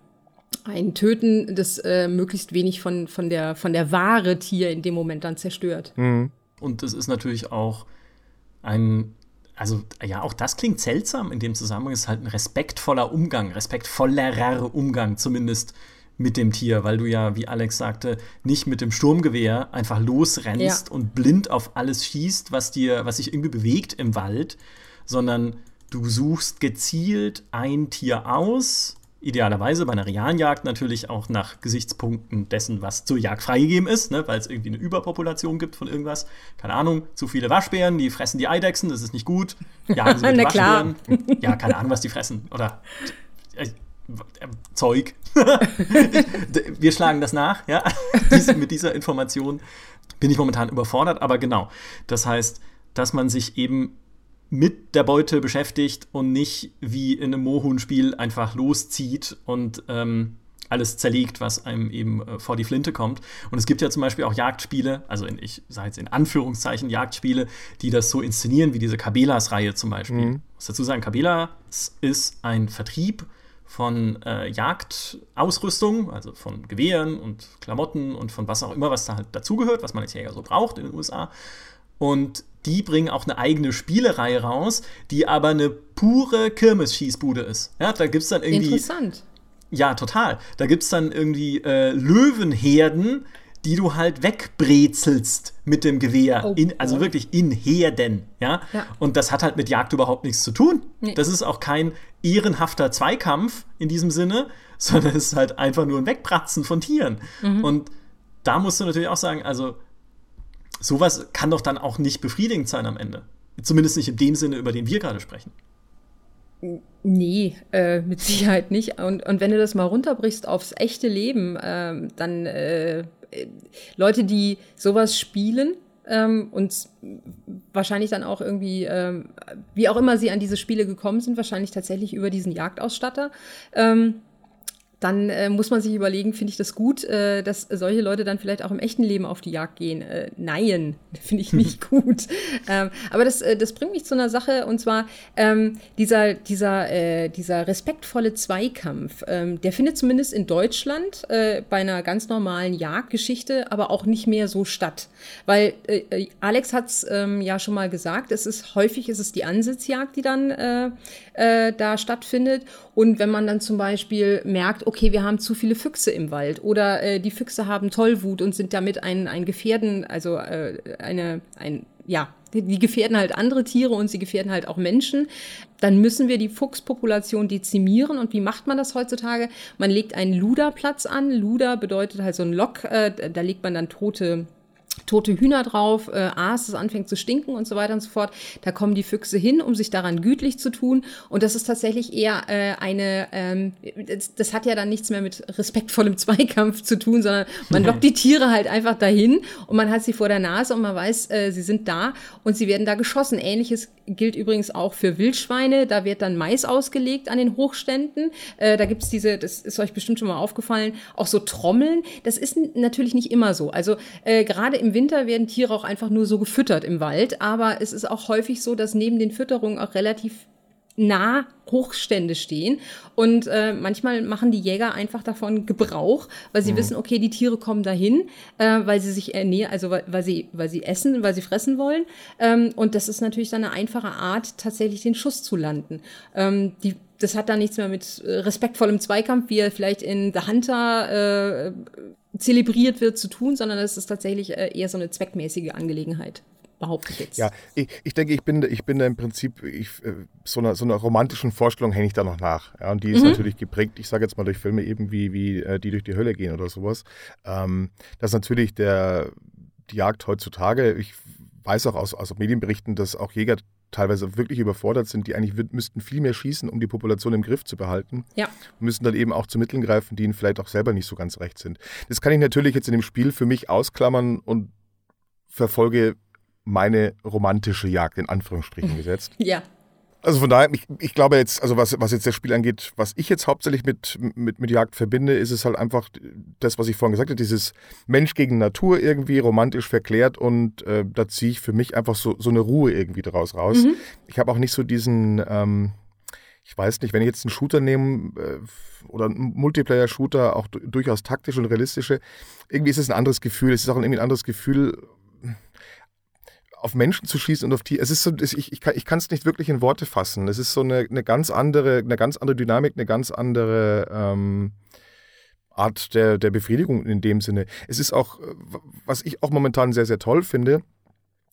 ein Töten, das äh, möglichst wenig von, von, der, von der Ware Tier in dem Moment dann zerstört. Mhm. Und es ist natürlich auch ein, also ja, auch das klingt seltsam in dem Zusammenhang, es ist halt ein respektvoller Umgang, respektvollerer Umgang zumindest mit dem Tier, weil du ja, wie Alex sagte, nicht mit dem Sturmgewehr einfach losrennst ja. und blind auf alles schießt, was dir, was sich irgendwie bewegt im Wald, sondern du suchst gezielt ein Tier aus, idealerweise bei einer realen Jagd natürlich auch nach Gesichtspunkten dessen, was zur Jagd freigegeben ist, ne, weil es irgendwie eine Überpopulation gibt von irgendwas. Keine Ahnung, zu viele Waschbären, die fressen die Eidechsen, das ist nicht gut. Jagen sie mit Na Waschbären. Klar. Ja, keine Ahnung, was die fressen. Oder äh, äh, Zeug. Wir schlagen das nach. Ja? Dies, mit dieser Information bin ich momentan überfordert, aber genau. Das heißt, dass man sich eben mit der Beute beschäftigt und nicht wie in einem Moorhuhn-Spiel einfach loszieht und ähm, alles zerlegt, was einem eben äh, vor die Flinte kommt. Und es gibt ja zum Beispiel auch Jagdspiele, also in, ich sage jetzt in Anführungszeichen Jagdspiele, die das so inszenieren, wie diese Cabelas-Reihe zum Beispiel. Mhm. Ich muss dazu sagen, Cabelas ist ein Vertrieb von äh, Jagdausrüstung, also von Gewehren und Klamotten und von was auch immer, was da halt dazugehört, was man als Jäger so braucht in den U S A. Und die bringen auch eine eigene Spielereihe raus, die aber eine pure Kirmes-Schießbude ist. Ja, da gibt's dann irgendwie... Interessant. Ja, total. Da gibt's dann irgendwie äh, Löwenherden, die du halt wegbrezelst mit dem Gewehr. Oh, in, also wirklich in Herden. Ja? Ja. Und das hat halt mit Jagd überhaupt nichts zu tun. Nee. Das ist auch kein ehrenhafter Zweikampf in diesem Sinne, sondern es ist halt einfach nur ein Wegbratzen von Tieren. Mhm. Und da musst du natürlich auch sagen, also sowas kann doch dann auch nicht befriedigend sein am Ende. Zumindest nicht in dem Sinne, über den wir gerade sprechen. Nee, äh, mit Sicherheit nicht. Und, und wenn du das mal runterbrichst aufs echte Leben, äh, dann äh, Leute, die sowas spielen ähm, und wahrscheinlich dann auch irgendwie, ähm, wie auch immer sie an diese Spiele gekommen sind, wahrscheinlich tatsächlich über diesen Jagdausstatter, ähm, dann äh, muss man sich überlegen, finde ich das gut, äh, dass solche Leute dann vielleicht auch im echten Leben auf die Jagd gehen. Äh, nein, finde ich nicht gut. Ähm, aber das, äh, das bringt mich zu einer Sache, und zwar ähm, dieser, dieser, äh, dieser respektvolle Zweikampf, ähm, der findet zumindest in Deutschland äh, bei einer ganz normalen Jagdgeschichte aber auch nicht mehr so statt. Weil äh, Alex hat es ähm, ja schon mal gesagt, es ist häufig ist es die Ansitzjagd, die dann äh, äh, da stattfindet. Und wenn man dann zum Beispiel merkt, okay, wir haben zu viele Füchse im Wald oder äh, die Füchse haben Tollwut und sind damit ein, ein Gefährden, also äh, eine, ein, ja, die gefährden halt andere Tiere und sie gefährden halt auch Menschen, dann müssen wir die Fuchspopulation dezimieren. Und wie macht man das heutzutage? Man legt einen Luderplatz an. Luder bedeutet halt so ein Lock, äh, da legt man dann tote tote Hühner drauf, äh, Aas, es anfängt zu stinken und so weiter und so fort. Da kommen die Füchse hin, um sich daran gütlich zu tun. Und das ist tatsächlich eher äh, eine, ähm, das, das hat ja dann nichts mehr mit respektvollem Zweikampf zu tun, sondern man lockt die Tiere halt einfach dahin und man hat sie vor der Nase und man weiß, äh, sie sind da und sie werden da geschossen. Ähnliches gilt übrigens auch für Wildschweine. Da wird dann Mais ausgelegt an den Hochständen. Äh, da gibt's diese, das ist euch bestimmt schon mal aufgefallen, auch so Trommeln. Das ist n- natürlich nicht immer so. Also äh, gerade im Winter werden Tiere auch einfach nur so gefüttert im Wald, aber es ist auch häufig so, dass neben den Fütterungen auch relativ nah Hochstände stehen und äh, manchmal machen die Jäger einfach davon Gebrauch, weil sie mhm. wissen, okay, die Tiere kommen dahin, äh, weil sie sich ernähren, also weil, weil sie weil sie essen, weil sie fressen wollen, ähm, und das ist natürlich dann eine einfache Art, tatsächlich den Schuss zu landen. Ähm, die Das hat da nichts mehr mit respektvollem Zweikampf, wie er vielleicht in The Hunter äh, zelebriert wird, zu tun, sondern das ist tatsächlich eher so eine zweckmäßige Angelegenheit, behaupte ich jetzt. Ja, ich, ich denke, ich bin, ich bin da im Prinzip, ich, so, einer, so einer romantischen Vorstellung hänge ich da noch nach. Ja, und die ist mhm. natürlich geprägt, ich sage jetzt mal durch Filme eben, wie, wie die durch die Hölle gehen oder sowas. Ähm, das ist natürlich der, die Jagd heutzutage, ich weiß auch aus, aus Medienberichten, dass auch Jäger teilweise wirklich überfordert sind, die eigentlich w- müssten viel mehr schießen, um die Population im Griff zu behalten. Ja. Und müssen dann eben auch zu Mitteln greifen, die ihnen vielleicht auch selber nicht so ganz recht sind. Das kann ich natürlich jetzt in dem Spiel für mich ausklammern und verfolge meine romantische Jagd, in Anführungsstrichen gesetzt. Ja. Also von daher, ich, ich glaube jetzt, also was, was jetzt das Spiel angeht, was ich jetzt hauptsächlich mit, mit, mit Jagd verbinde, ist es halt einfach das, was ich vorhin gesagt habe, dieses Mensch gegen Natur irgendwie romantisch verklärt, und äh, da ziehe ich für mich einfach so, so eine Ruhe irgendwie daraus raus. Mhm. Ich habe auch nicht so diesen, ähm, ich weiß nicht, wenn ich jetzt einen Shooter nehme äh, oder einen Multiplayer-Shooter, auch d- durchaus taktisch und realistische, irgendwie ist es ein anderes Gefühl, es ist auch irgendwie ein anderes Gefühl, auf Menschen zu schießen und auf Tiere. Es ist so, ich, ich kann ich kann es nicht wirklich in Worte fassen. Es ist so eine, eine ganz andere, eine ganz andere Dynamik, eine ganz andere ähm, Art der, der Befriedigung in dem Sinne. Es ist auch, was ich auch momentan sehr, sehr toll finde,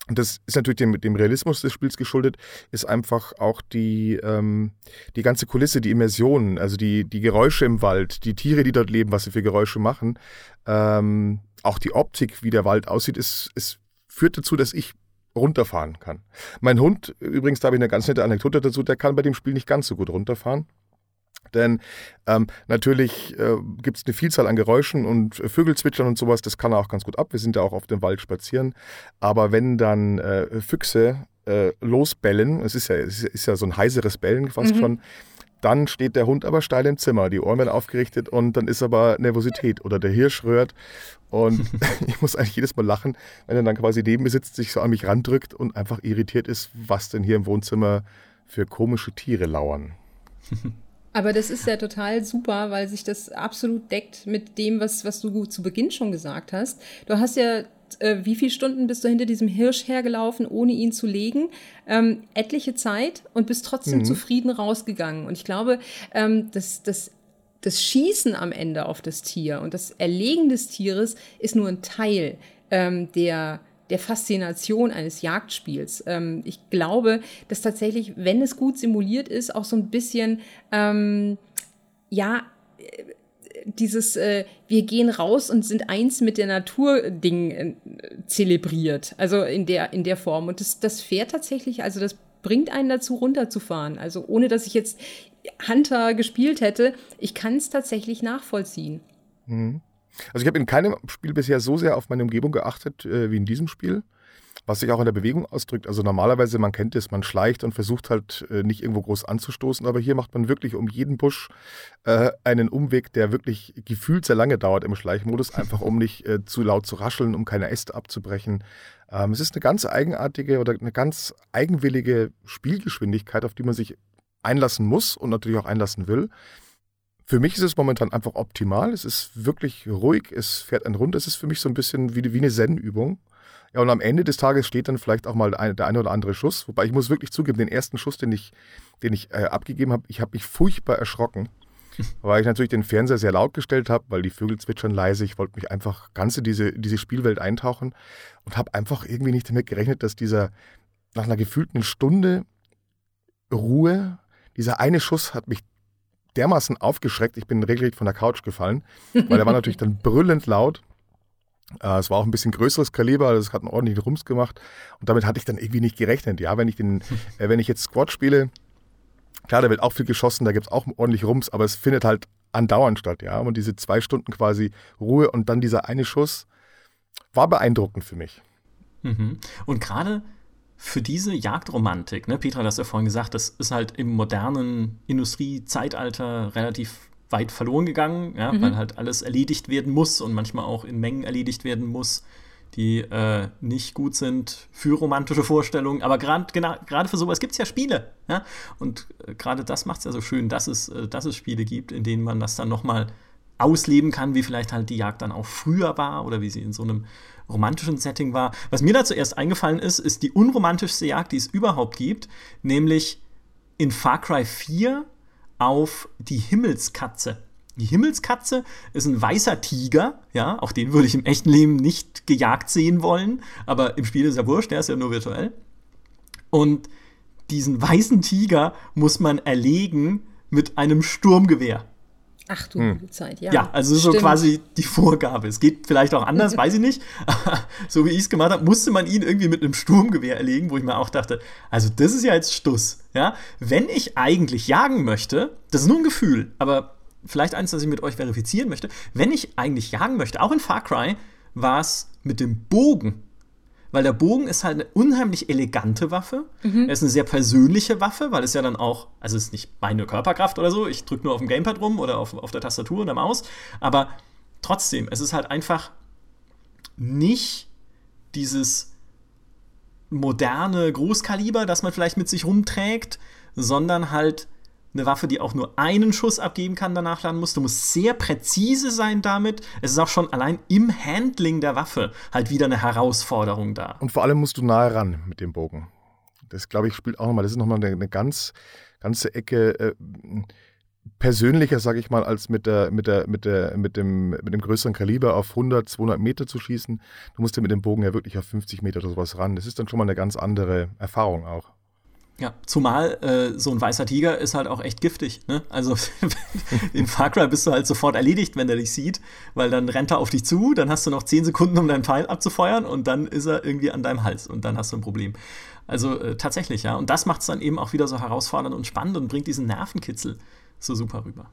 und das ist natürlich dem, dem Realismus des Spiels geschuldet, ist einfach auch die, ähm, die ganze Kulisse, die Immersion, also die, die Geräusche im Wald, die Tiere, die dort leben, was sie für Geräusche machen. Ähm, auch die Optik, wie der Wald aussieht, ist, ist, führt dazu, dass ich runterfahren kann. Mein Hund, übrigens, da habe ich eine ganz nette Anekdote dazu, der kann bei dem Spiel nicht ganz so gut runterfahren. Denn ähm, natürlich äh, gibt es eine Vielzahl an Geräuschen und äh, Vögel zwitschern und sowas, das kann er auch ganz gut ab. Wir sind ja auch auf dem Wald spazieren. Aber wenn dann äh, Füchse äh, losbellen, es ist, ja, es ist ja so ein heiseres Bellen fast mhm. schon, dann steht der Hund aber steil im Zimmer, die Ohren werden aufgerichtet und dann ist aber Nervosität oder der Hirsch röhrt. Und ich muss eigentlich jedes Mal lachen, wenn er dann quasi neben mir sitzt, sich so an mich randrückt und einfach irritiert ist, was denn hier im Wohnzimmer für komische Tiere lauern. Aber das ist ja total super, weil sich das absolut deckt mit dem, was, was du zu Beginn schon gesagt hast. Du hast ja äh, wie viele Stunden bist du hinter diesem Hirsch hergelaufen, ohne ihn zu legen? Ähm, etliche Zeit und bist trotzdem mhm. zufrieden rausgegangen. Und ich glaube, ähm, das, das, das Schießen am Ende auf das Tier und das Erlegen des Tieres ist nur ein Teil ähm, der der Faszination eines Jagdspiels. Ähm, ich glaube, dass tatsächlich, wenn es gut simuliert ist, auch so ein bisschen, ähm, ja, dieses äh, wir gehen raus und sind eins mit der Natur-Ding äh, zelebriert. Also in der, in der Form. Und das, das fährt tatsächlich, also das bringt einen dazu, runterzufahren. Also ohne, dass ich jetzt Hunter gespielt hätte, ich kann es tatsächlich nachvollziehen. Mhm. Also ich habe in keinem Spiel bisher so sehr auf meine Umgebung geachtet äh, wie in diesem Spiel, was sich auch in der Bewegung ausdrückt. Also normalerweise, man kennt es, man schleicht und versucht halt äh, nicht irgendwo groß anzustoßen, aber hier macht man wirklich um jeden Busch äh, einen Umweg, der wirklich gefühlt sehr lange dauert im Schleichmodus, einfach um nicht äh, zu laut zu rascheln, um keine Äste abzubrechen. Ähm, es ist eine ganz eigenartige oder eine ganz eigenwillige Spielgeschwindigkeit, auf die man sich einlassen muss und natürlich auch einlassen will. Für mich ist es momentan einfach optimal. Es ist wirklich ruhig, es fährt einen rund. Es ist für mich so ein bisschen wie, wie eine Zen-Übung. Ja, und am Ende des Tages steht dann vielleicht auch mal ein, der eine oder andere Schuss. Wobei ich muss wirklich zugeben, den ersten Schuss, den ich, den ich äh, abgegeben habe, ich habe mich furchtbar erschrocken, weil ich natürlich den Fernseher sehr laut gestellt habe, weil die Vögel zwitschern leise. Ich wollte mich einfach ganz in diese, diese Spielwelt eintauchen und habe einfach irgendwie nicht damit gerechnet, dass dieser nach einer gefühlten Stunde Ruhe, dieser eine Schuss hat mich dermaßen aufgeschreckt, ich bin regelrecht von der Couch gefallen, weil der war natürlich dann brüllend laut. Äh, es war auch ein bisschen größeres Kaliber, also es hat einen ordentlichen Rums gemacht und damit hatte ich dann irgendwie nicht gerechnet. Ja, wenn ich den, äh, wenn ich jetzt Squad spiele, klar, da wird auch viel geschossen, da gibt es auch ordentlich Rums, aber es findet halt andauernd statt, ja. Und diese zwei Stunden quasi Ruhe und dann dieser eine Schuss war beeindruckend für mich. Mhm. Und gerade für diese Jagdromantik, ne, Petra, das hat ja vorhin gesagt, das ist halt im modernen Industriezeitalter relativ weit verloren gegangen, ja, mhm. weil halt alles erledigt werden muss und manchmal auch in Mengen erledigt werden muss, die äh, nicht gut sind für romantische Vorstellungen. Aber gerade genau, für sowas gibt es ja Spiele. Ja? Und äh, gerade das macht es ja so schön, dass es, äh, dass es Spiele gibt, in denen man das dann nochmal ausleben kann, wie vielleicht halt die Jagd dann auch früher war oder wie sie in so einem romantischen Setting war. Was mir da zuerst eingefallen ist, ist die unromantischste Jagd, die es überhaupt gibt, nämlich in Far Cry vier auf die Himmelskatze. Die Himmelskatze ist ein weißer Tiger, ja, auch den würde ich im echten Leben nicht gejagt sehen wollen, aber im Spiel ist er wurscht, der ist ja nur virtuell. Und diesen weißen Tiger muss man erlegen mit einem Sturmgewehr. Ach du hm. Zeit, ja. Ja, also so quasi die Vorgabe. Es geht vielleicht auch anders, weiß ich nicht. Aber so wie ich es gemacht habe, musste man ihn irgendwie mit einem Sturmgewehr erlegen, wo ich mir auch dachte, also das ist ja jetzt Stuss. Ja? Wenn ich eigentlich jagen möchte, das ist nur ein Gefühl, aber vielleicht eins, das ich mit euch verifizieren möchte, wenn ich eigentlich jagen möchte, auch in Far Cry, war es mit dem Bogen. Weil der Bogen ist halt eine unheimlich elegante Waffe. Mhm. Er ist eine sehr persönliche Waffe, weil es ja dann auch, also es ist nicht meine Körperkraft oder so, ich drücke nur auf dem Gamepad rum oder auf, auf der Tastatur und der Maus, aber trotzdem, es ist halt einfach nicht dieses moderne Großkaliber, das man vielleicht mit sich rumträgt, sondern halt eine Waffe, die auch nur einen Schuss abgeben kann, danach laden muss. Du musst sehr präzise sein damit. Es ist auch schon allein im Handling der Waffe halt wieder eine Herausforderung da. Und vor allem musst du nahe ran mit dem Bogen. Das, glaube ich, spielt auch nochmal. Das ist nochmal eine, eine ganz, ganze Ecke äh, persönlicher, sage ich mal, als mit, der, mit, der, mit, der, mit, dem, mit dem größeren Kaliber auf hundert, zweihundert Meter zu schießen. Du musst ja mit dem Bogen ja wirklich auf fünfzig Meter oder sowas ran. Das ist dann schon mal eine ganz andere Erfahrung auch. Ja, zumal äh, so ein weißer Tiger ist halt auch echt giftig, ne? Also in Far Cry bist du halt sofort erledigt, wenn er dich sieht, weil dann rennt er auf dich zu, dann hast du noch zehn Sekunden, um deinen Pfeil abzufeuern und dann ist er irgendwie an deinem Hals und dann hast du ein Problem. Also äh, tatsächlich, ja. Und das macht es dann eben auch wieder so herausfordernd und spannend und bringt diesen Nervenkitzel so super rüber.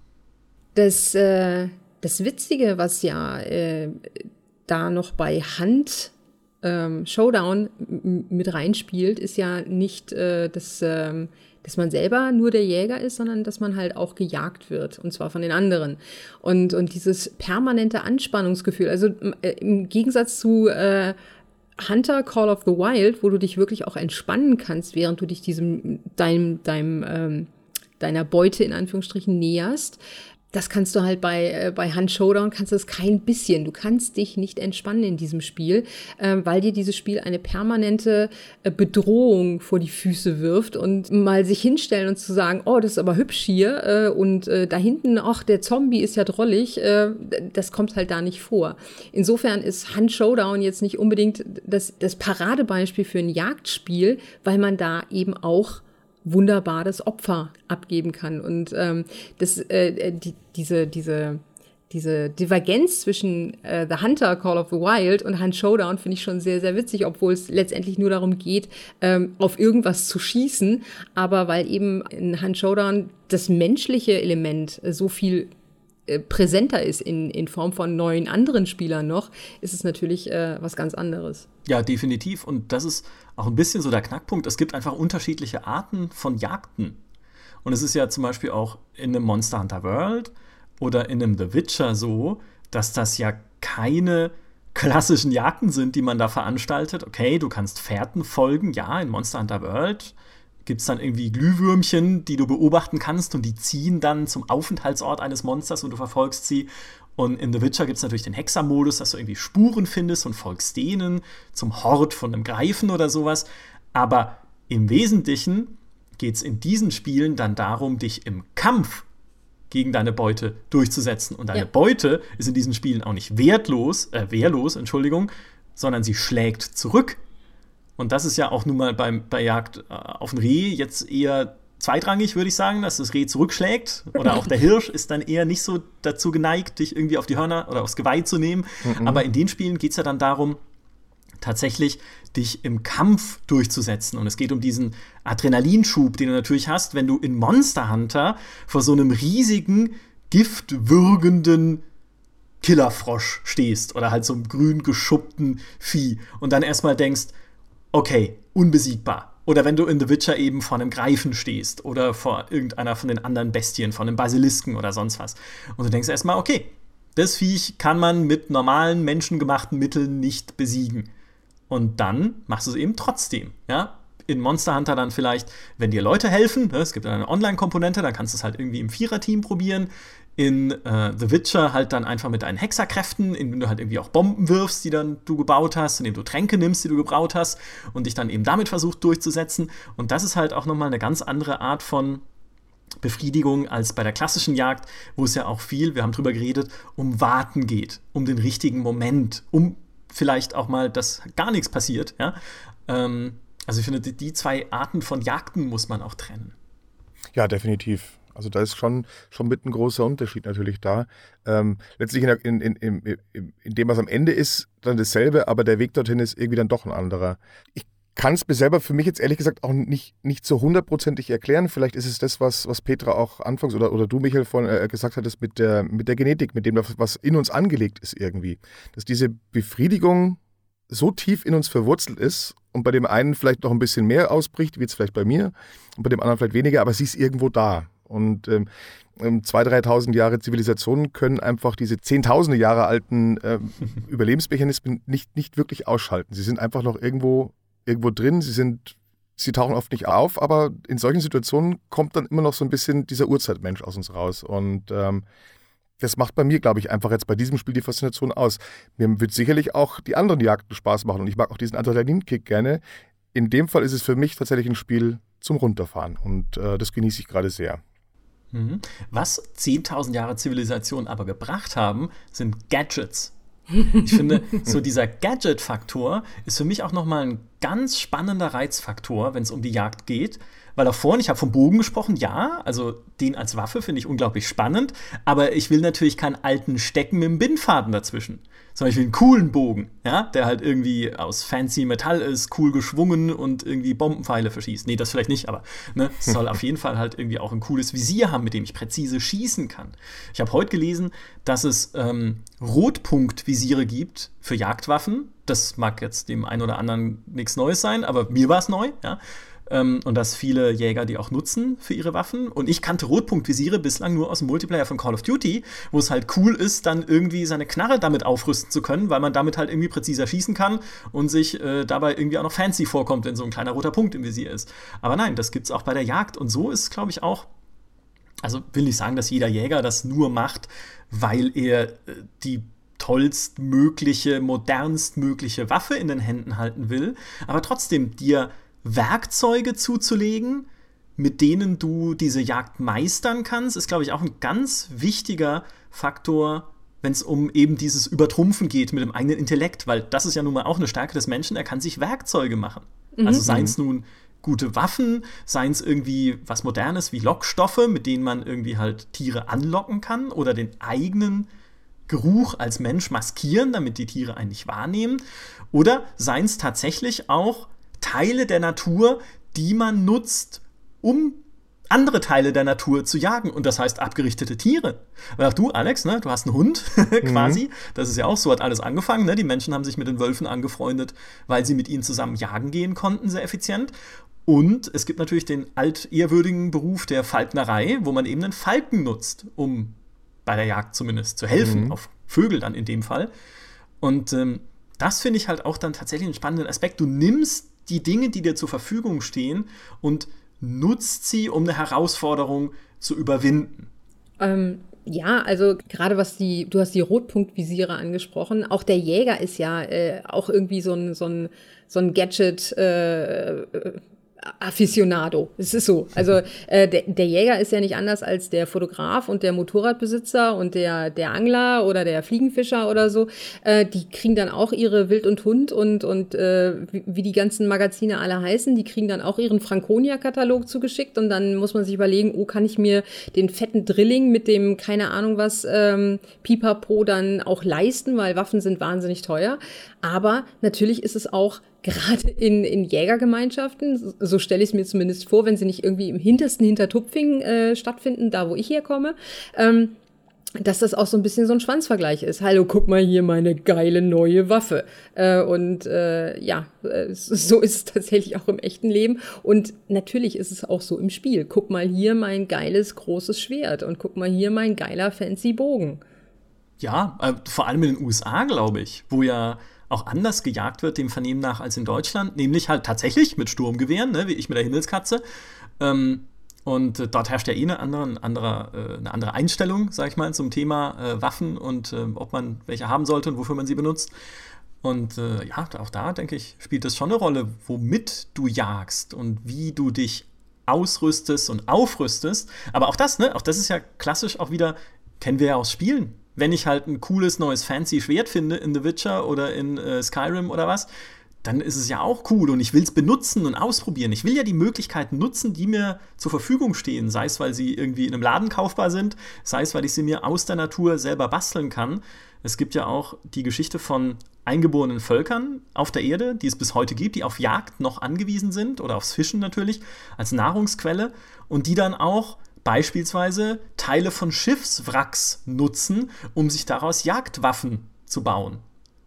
Das, äh, das Witzige, was ja äh, da noch bei Hunt Showdown mit reinspielt, ist ja nicht, äh, dass, ähm, dass man selber nur der Jäger ist, sondern dass man halt auch gejagt wird, und zwar von den anderen. Und, und dieses permanente Anspannungsgefühl, also äh, im Gegensatz zu äh, Hunter Call of the Wild, wo du dich wirklich auch entspannen kannst, während du dich diesem, deinem, deinem, ähm, deiner Beute in Anführungsstrichen näherst, Das kannst du halt bei, äh, bei Hunt Showdown, kannst du das kein bisschen. Du kannst dich nicht entspannen in diesem Spiel, äh, weil dir dieses Spiel eine permanente äh, Bedrohung vor die Füße wirft. Und mal sich hinstellen und zu sagen, oh, das ist aber hübsch hier äh, und äh, da hinten, ach, der Zombie ist ja drollig, äh, das kommt halt da nicht vor. Insofern ist Hunt Showdown jetzt nicht unbedingt das, das Paradebeispiel für ein Jagdspiel, weil man da eben auch wunderbar das Opfer abgeben kann. Und ähm, das, äh, die, diese, diese, diese Divergenz zwischen äh, The Hunter Call of the Wild und Hunt Showdown finde ich schon sehr, sehr witzig, obwohl es letztendlich nur darum geht, ähm, auf irgendwas zu schießen. Aber weil eben in Hunt Showdown das menschliche Element äh, so viel äh, präsenter ist in, in Form von neuen anderen Spielern noch, ist es natürlich äh, was ganz anderes. Ja, definitiv. Und das ist auch ein bisschen so der Knackpunkt. Es gibt einfach unterschiedliche Arten von Jagden. Und es ist ja zum Beispiel auch in einem Monster Hunter World oder in einem The Witcher so, dass das ja keine klassischen Jagden sind, die man da veranstaltet. Okay, du kannst Fährten folgen. Ja, in Monster Hunter World gibt es dann irgendwie Glühwürmchen, die du beobachten kannst. Und die ziehen dann zum Aufenthaltsort eines Monsters und du verfolgst sie. Und in The Witcher gibt es natürlich den Hexer-Modus, dass du irgendwie Spuren findest und folgst denen zum Hort von einem Greifen oder sowas. Aber im Wesentlichen geht es in diesen Spielen dann darum, dich im Kampf gegen deine Beute durchzusetzen. Und deine ja. Beute ist in diesen Spielen auch nicht wertlos, äh, wehrlos, Entschuldigung, sondern sie schlägt zurück. Und das ist ja auch nun mal beim, bei Jagd äh, auf ein Reh jetzt eher zweitrangig, würde ich sagen, dass das Reh zurückschlägt. Oder auch der Hirsch ist dann eher nicht so dazu geneigt, dich irgendwie auf die Hörner oder aufs Geweih zu nehmen. Mhm. Aber in den Spielen geht es ja dann darum, tatsächlich dich im Kampf durchzusetzen. Und es geht um diesen Adrenalinschub, den du natürlich hast, wenn du in Monster Hunter vor so einem riesigen, giftwürgenden Killerfrosch stehst. Oder halt so einem grün geschuppten Vieh. Und dann erstmal denkst, okay, unbesiegbar. Oder wenn du in The Witcher eben vor einem Greifen stehst oder vor irgendeiner von den anderen Bestien, von einem Basilisken oder sonst was. Und du denkst erstmal, okay, das Viech kann man mit normalen, menschengemachten Mitteln nicht besiegen. Und dann machst du es eben trotzdem. Ja? In Monster Hunter dann vielleicht, wenn dir Leute helfen, ne? Es gibt dann eine Online-Komponente, dann kannst du es halt irgendwie im Viererteam probieren. In äh, The Witcher halt dann einfach mit deinen Hexerkräften, indem du halt irgendwie auch Bomben wirfst, die dann du gebaut hast, indem du Tränke nimmst, die du gebraut hast und dich dann eben damit versuchst durchzusetzen. Und das ist halt auch nochmal eine ganz andere Art von Befriedigung als bei der klassischen Jagd, wo es ja auch viel, wir haben drüber geredet, um Warten geht, um den richtigen Moment, um vielleicht auch mal, dass gar nichts passiert. Ja? Ähm, also ich finde, die, die zwei Arten von Jagden muss man auch trennen. Ja, definitiv. Also da ist schon, schon mit ein großer Unterschied natürlich da. Ähm, letztlich in, in, in, in, in dem, was am Ende ist, dann dasselbe, aber der Weg dorthin ist irgendwie dann doch ein anderer. Ich kann es mir selber für mich jetzt ehrlich gesagt auch nicht, nicht so hundertprozentig erklären. Vielleicht ist es das, was, was Petra auch anfangs oder, oder du, Michael, vorhin äh, gesagt hattest mit der, mit der Genetik, mit dem, was in uns angelegt ist irgendwie. Dass diese Befriedigung so tief in uns verwurzelt ist und bei dem einen vielleicht noch ein bisschen mehr ausbricht, wie jetzt vielleicht bei mir, und bei dem anderen vielleicht weniger, aber sie ist irgendwo da. Und ähm, zweitausend, dreitausend Jahre Zivilisationen können einfach diese zehntausende Jahre alten ähm, Überlebensmechanismen nicht, nicht wirklich ausschalten. Sie sind einfach noch irgendwo, irgendwo drin, sie, sind, sie tauchen oft nicht auf, aber in solchen Situationen kommt dann immer noch so ein bisschen dieser Urzeitmensch aus uns raus. Und ähm, das macht bei mir, glaube ich, einfach jetzt bei diesem Spiel die Faszination aus. Mir wird sicherlich auch die anderen Jagden Spaß machen und ich mag auch diesen Adrenalinkick gerne. In dem Fall ist es für mich tatsächlich ein Spiel zum Runterfahren und äh, das genieße ich gerade sehr. Was zehntausend Jahre Zivilisation aber gebracht haben, sind Gadgets. Ich finde, so dieser Gadget-Faktor ist für mich auch nochmal ein ganz spannender Reizfaktor, wenn es um die Jagd geht. Weil auch vorhin, ich habe vom Bogen gesprochen, ja, also den als Waffe finde ich unglaublich spannend, aber ich will natürlich keinen alten Stecken mit dem Bindfaden dazwischen, sondern ich will einen coolen Bogen, ja, der halt irgendwie aus fancy Metall ist, cool geschwungen und irgendwie Bombenpfeile verschießt. Nee, das vielleicht nicht, aber ne, es soll auf jeden Fall halt irgendwie auch ein cooles Visier haben, mit dem ich präzise schießen kann. Ich habe heute gelesen, dass es ähm, Rotpunktvisiere gibt für Jagdwaffen. Das mag jetzt dem einen oder anderen nichts Neues sein, aber mir war es neu, ja. Und dass viele Jäger die auch nutzen für ihre Waffen. Und ich kannte Rotpunktvisiere bislang nur aus dem Multiplayer von Call of Duty, wo es halt cool ist, dann irgendwie seine Knarre damit aufrüsten zu können, weil man damit halt irgendwie präziser schießen kann und sich äh, dabei irgendwie auch noch fancy vorkommt, wenn so ein kleiner roter Punkt im Visier ist. Aber nein, das gibt's auch bei der Jagd. Und so ist, glaube ich, auch Also will nicht sagen, dass jeder Jäger das nur macht, weil er die tollstmögliche, modernstmögliche Waffe in den Händen halten will, aber trotzdem dir Werkzeuge zuzulegen, mit denen du diese Jagd meistern kannst, ist, glaube ich, auch ein ganz wichtiger Faktor, wenn es um eben dieses Übertrumpfen geht mit dem eigenen Intellekt, weil das ist ja nun mal auch eine Stärke des Menschen, er kann sich Werkzeuge machen. Mhm. Also seien es nun gute Waffen, seien es irgendwie was Modernes wie Lockstoffe, mit denen man irgendwie halt Tiere anlocken kann oder den eigenen Geruch als Mensch maskieren, damit die Tiere einen nicht wahrnehmen, oder seien es tatsächlich auch Teile der Natur, die man nutzt, um andere Teile der Natur zu jagen. Und das heißt abgerichtete Tiere. Weil auch du, Alex, ne, du hast einen Hund quasi. Mhm. Das ist ja auch so, hat alles angefangen. Ne? Die Menschen haben sich mit den Wölfen angefreundet, weil sie mit ihnen zusammen jagen gehen konnten, sehr effizient. Und es gibt natürlich den altehrwürdigen Beruf der Falknerei, wo man eben einen Falken nutzt, um bei der Jagd zumindest zu helfen. Mhm. Auf Vögel dann in dem Fall. Und ähm, das finde ich halt auch dann tatsächlich einen spannenden Aspekt. Du nimmst die Dinge, die dir zur Verfügung stehen, und nutzt sie, um eine Herausforderung zu überwinden? Ähm, ja, also gerade was die, du hast die Rotpunktvisiere angesprochen, auch der Jäger ist ja äh, auch irgendwie so ein, so ein, so ein Gadget- äh, äh, Aficionado. Es ist so. Also äh, der, der Jäger ist ja nicht anders als der Fotograf und der Motorradbesitzer und der, der Angler oder der Fliegenfischer oder so. Äh, die kriegen dann auch ihre Wild und Hund und, und äh, wie, wie die ganzen Magazine alle heißen, die kriegen dann auch ihren Franconia-Katalog zugeschickt und dann muss man sich überlegen, oh, kann ich mir den fetten Drilling mit dem, keine Ahnung was, ähm, Pipapo dann auch leisten, weil Waffen sind wahnsinnig teuer. Aber natürlich ist es auch gerade in, in Jägergemeinschaften, so, so stelle ich es mir zumindest vor, wenn sie nicht irgendwie im hintersten Hintertupfingen äh, stattfinden, da wo ich herkomme, ähm, dass das auch so ein bisschen so ein Schwanzvergleich ist. Hallo, guck mal hier meine geile neue Waffe. Äh, und äh, ja, äh, so ist es tatsächlich auch im echten Leben. Und natürlich ist es auch so im Spiel. Guck mal hier mein geiles großes Schwert und guck mal hier mein geiler fancy Bogen. Ja, äh, vor allem in den U S A, glaube ich, wo ja auch anders gejagt wird, dem Vernehmen nach, als in Deutschland, nämlich halt tatsächlich mit Sturmgewehren, ne, wie ich mit der Himmelskatze. Ähm, und äh, dort herrscht ja eh eine andere, eine andere, äh, eine andere Einstellung, sag ich mal, zum Thema äh, Waffen und äh, ob man welche haben sollte und wofür man sie benutzt. Und äh, ja, auch da, denke ich, spielt das schon eine Rolle, womit du jagst und wie du dich ausrüstest und aufrüstest. Aber auch das, ne, auch das ist ja klassisch auch wieder, kennen wir ja aus Spielen. Wenn ich halt ein cooles, neues, fancy Schwert finde in The Witcher oder in äh, Skyrim oder was, dann ist es ja auch cool und ich will es benutzen und ausprobieren. Ich will ja die Möglichkeiten nutzen, die mir zur Verfügung stehen, sei es, weil sie irgendwie in einem Laden kaufbar sind, sei es, weil ich sie mir aus der Natur selber basteln kann. Es gibt ja auch die Geschichte von eingeborenen Völkern auf der Erde, die es bis heute gibt, die auf Jagd noch angewiesen sind oder aufs Fischen natürlich als Nahrungsquelle und die dann auch beispielsweise Teile von Schiffswracks nutzen, um sich daraus Jagdwaffen zu bauen.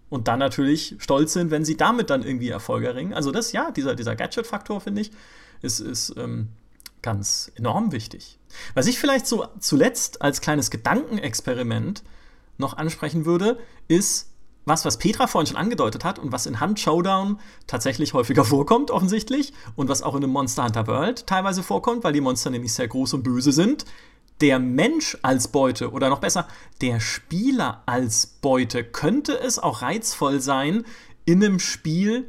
Und dann natürlich stolz sind, wenn sie damit dann irgendwie Erfolge erringen. Also das, ja, dieser, dieser Gadget-Faktor, finde ich, ist, ist ähm, ganz enorm wichtig. Was ich vielleicht so zuletzt als kleines Gedankenexperiment noch ansprechen würde, ist was, was Petra vorhin schon angedeutet hat und was in Hunt Showdown tatsächlich häufiger vorkommt, offensichtlich, und was auch in einem Monster Hunter World teilweise vorkommt, weil die Monster nämlich sehr groß und böse sind, der Mensch als Beute oder noch besser, der Spieler als Beute, könnte es auch reizvoll sein, in einem Spiel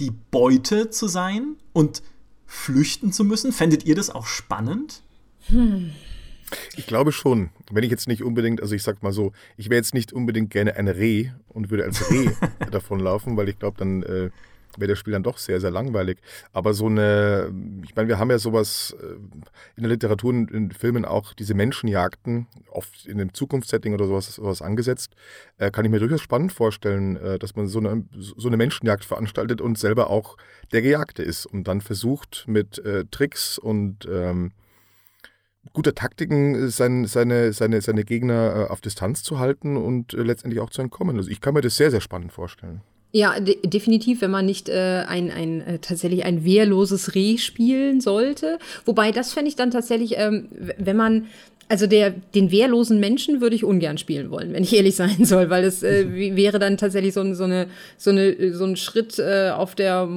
die Beute zu sein und flüchten zu müssen? Fändet ihr das auch spannend? Hm. Ich glaube schon, wenn ich jetzt nicht unbedingt, also ich sag mal so, ich wäre jetzt nicht unbedingt gerne ein Reh und würde als Reh davonlaufen, weil ich glaube, dann äh, wäre das Spiel dann doch sehr, sehr langweilig. Aber so eine, ich meine, wir haben ja sowas äh, in der Literatur und in Filmen auch, diese Menschenjagden, oft in einem Zukunftssetting oder sowas, sowas angesetzt, äh, kann ich mir durchaus spannend vorstellen, äh, dass man so eine, so eine Menschenjagd veranstaltet und selber auch der Gejagte ist und dann versucht mit äh, Tricks und ähm, guter Taktiken, sein, seine, seine, seine Gegner äh, auf Distanz zu halten und äh, letztendlich auch zu entkommen. Also ich kann mir das sehr, sehr spannend vorstellen. Ja, de- definitiv, wenn man nicht äh, ein, ein äh, tatsächlich ein wehrloses Reh spielen sollte. Wobei, das fände ich dann tatsächlich, ähm, w- wenn man Also der, den wehrlosen Menschen würde ich ungern spielen wollen, wenn ich ehrlich sein soll, weil es äh, wäre dann tatsächlich so, so, eine, so, eine, so ein Schritt äh, auf der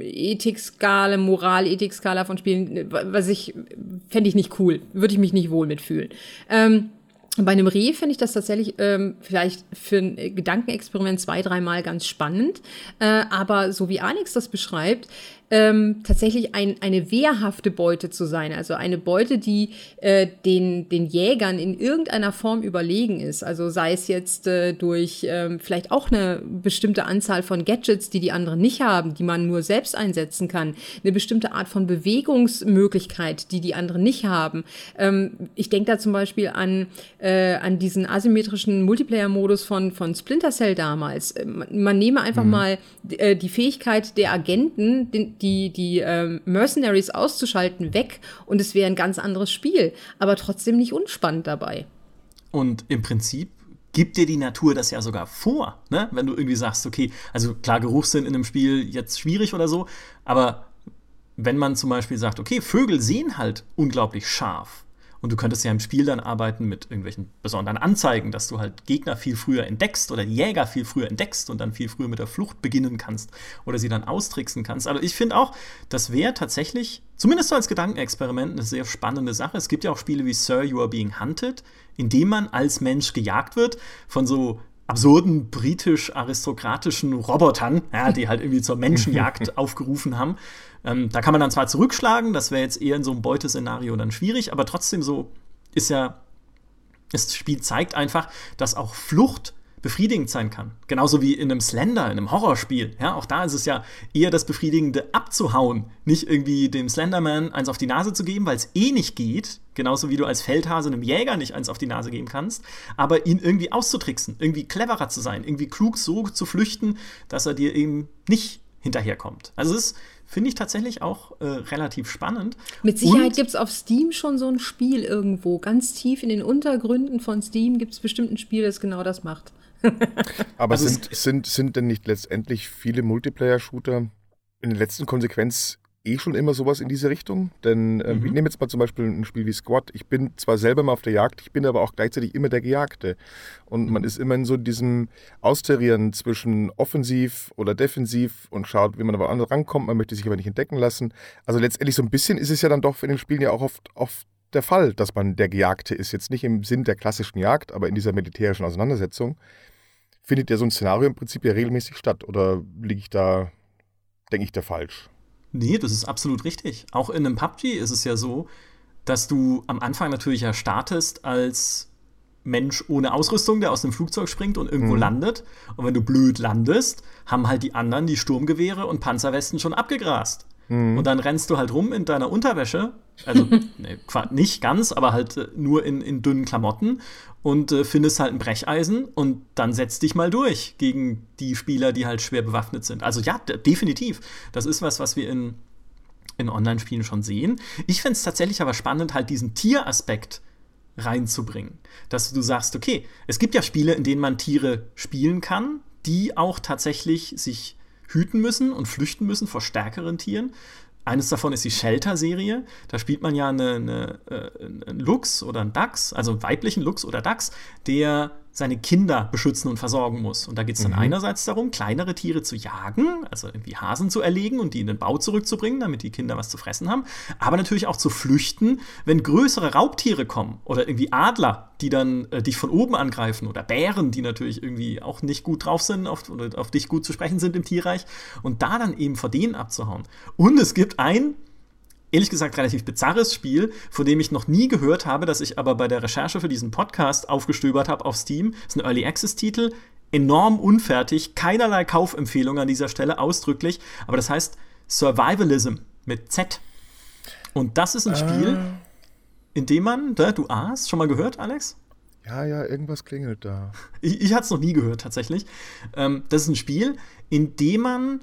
Ethikskala, Moral-Ethikskala von Spielen, was ich, fände ich nicht cool, würde ich mich nicht wohl mitfühlen. Ähm, Bei einem Reh finde ich das tatsächlich ähm, vielleicht für ein Gedankenexperiment zwei, dreimal ganz spannend. Äh, aber so wie Alex das beschreibt, ähm, tatsächlich ein, eine wehrhafte Beute zu sein. Also eine Beute, die äh, den, den Jägern in irgendeiner Form überlegen ist. Also sei es jetzt äh, durch äh, vielleicht auch eine bestimmte Anzahl von Gadgets, die die anderen nicht haben, die man nur selbst einsetzen kann. Eine bestimmte Art von Bewegungsmöglichkeit, die die anderen nicht haben. Ähm, ich denke da zum Beispiel an äh, an diesen asymmetrischen Multiplayer-Modus von, von Splinter Cell damals. Man, man nehme einfach mhm. mal äh, die Fähigkeit der Agenten, den die, die ähm, Mercenaries auszuschalten, weg, und es wäre ein ganz anderes Spiel, aber trotzdem nicht unspannend dabei. Und im Prinzip gibt dir die Natur das ja sogar vor, ne? Wenn du irgendwie sagst, okay, also klar, Geruchssinn in einem Spiel jetzt schwierig oder so, aber wenn man zum Beispiel sagt, okay, Vögel sehen halt unglaublich scharf, und du könntest ja im Spiel dann arbeiten mit irgendwelchen besonderen Anzeigen, dass du halt Gegner viel früher entdeckst oder Jäger viel früher entdeckst und dann viel früher mit der Flucht beginnen kannst oder sie dann austricksen kannst. Also ich finde auch, das wäre tatsächlich, zumindest so als Gedankenexperiment, eine sehr spannende Sache. Es gibt ja auch Spiele wie Sir You Are Being Hunted, in dem man als Mensch gejagt wird von so absurden britisch-aristokratischen Robotern, ja, die halt irgendwie zur Menschenjagd aufgerufen haben. Ähm, da kann man dann zwar zurückschlagen, das wäre jetzt eher in so einem Beuteszenario dann schwierig, aber trotzdem so ist ja, das Spiel zeigt einfach, dass auch Flucht befriedigend sein kann. Genauso wie in einem Slender, in einem Horrorspiel. Ja, auch da ist es ja eher das Befriedigende, abzuhauen. Nicht irgendwie dem Slenderman eins auf die Nase zu geben, weil es eh nicht geht. Genauso wie du als Feldhase einem Jäger nicht eins auf die Nase geben kannst. Aber ihn irgendwie auszutricksen, irgendwie cleverer zu sein, irgendwie klug so zu flüchten, dass er dir eben nicht hinterherkommt. Also es ist, finde ich, tatsächlich auch äh, relativ spannend. Mit Sicherheit gibt es auf Steam schon so ein Spiel irgendwo. Ganz tief in den Untergründen von Steam gibt es bestimmt ein Spiel, das genau das macht. Aber also sind, sind, sind denn nicht letztendlich viele Multiplayer-Shooter in der letzten Konsequenz eh schon immer sowas in diese Richtung? Denn äh, mhm. ich nehme jetzt mal zum Beispiel ein Spiel wie Squad. Ich bin zwar selber mal auf der Jagd, ich bin aber auch gleichzeitig immer der Gejagte. Und mhm. man ist immer in so diesem Austarieren zwischen offensiv oder defensiv und schaut, wie man aber anders rankommt. Man möchte sich aber nicht entdecken lassen. Also letztendlich so ein bisschen ist es ja dann doch in den Spielen ja auch oft, oft der Fall, dass man der Gejagte ist. Jetzt nicht im Sinn der klassischen Jagd, aber in dieser militärischen Auseinandersetzung findet ja so ein Szenario im Prinzip ja regelmäßig statt. Oder liege ich da, denke ich, da falsch? Nee, das ist absolut richtig. Auch in einem P U B G ist es ja so, dass du am Anfang natürlich ja startest als Mensch ohne Ausrüstung, der aus dem Flugzeug springt und irgendwo mhm. landet. Und wenn du blöd landest, haben halt die anderen die Sturmgewehre und Panzerwesten schon abgegrast. Mhm. Und dann rennst du halt rum in deiner Unterwäsche, also nee, nicht ganz, aber halt nur in, in dünnen Klamotten, und äh, findest halt ein Brecheisen und dann setzt dich mal durch gegen die Spieler, die halt schwer bewaffnet sind. Also ja, d- definitiv. Das ist was, was wir in, in Online-Spielen schon sehen. Ich find's tatsächlich aber spannend, halt diesen Tieraspekt reinzubringen. Dass du sagst, okay, es gibt ja Spiele, in denen man Tiere spielen kann, die auch tatsächlich sich hüten müssen und flüchten müssen vor stärkeren Tieren. Eines davon ist die Shelter-Serie. Da spielt man ja eine, eine, einen Luchs oder einen Dachs, also einen weiblichen Luchs oder Dachs, der seine Kinder beschützen und versorgen muss. Und da geht es dann mhm. einerseits darum, kleinere Tiere zu jagen, also irgendwie Hasen zu erlegen und die in den Bau zurückzubringen, damit die Kinder was zu fressen haben. Aber natürlich auch zu flüchten, wenn größere Raubtiere kommen oder irgendwie Adler, die dann äh, dich von oben angreifen, oder Bären, die natürlich irgendwie auch nicht gut drauf sind auf, oder auf dich gut zu sprechen sind im Tierreich, und da dann eben vor denen abzuhauen. Und es gibt ein, ehrlich gesagt, relativ bizarres Spiel, von dem ich noch nie gehört habe, das ich aber bei der Recherche für diesen Podcast aufgestöbert habe auf Steam. Das ist ein Early-Access-Titel, enorm unfertig, keinerlei Kaufempfehlung an dieser Stelle, ausdrücklich. Aber das heißt Survivalism mit Z. Und das ist ein äh. Spiel, in dem man, da, du ahnst, schon mal gehört, Alex? Ja, ja, irgendwas klingelt da. Ich, ich hatte es noch nie gehört, tatsächlich. Ähm, das ist ein Spiel, in dem man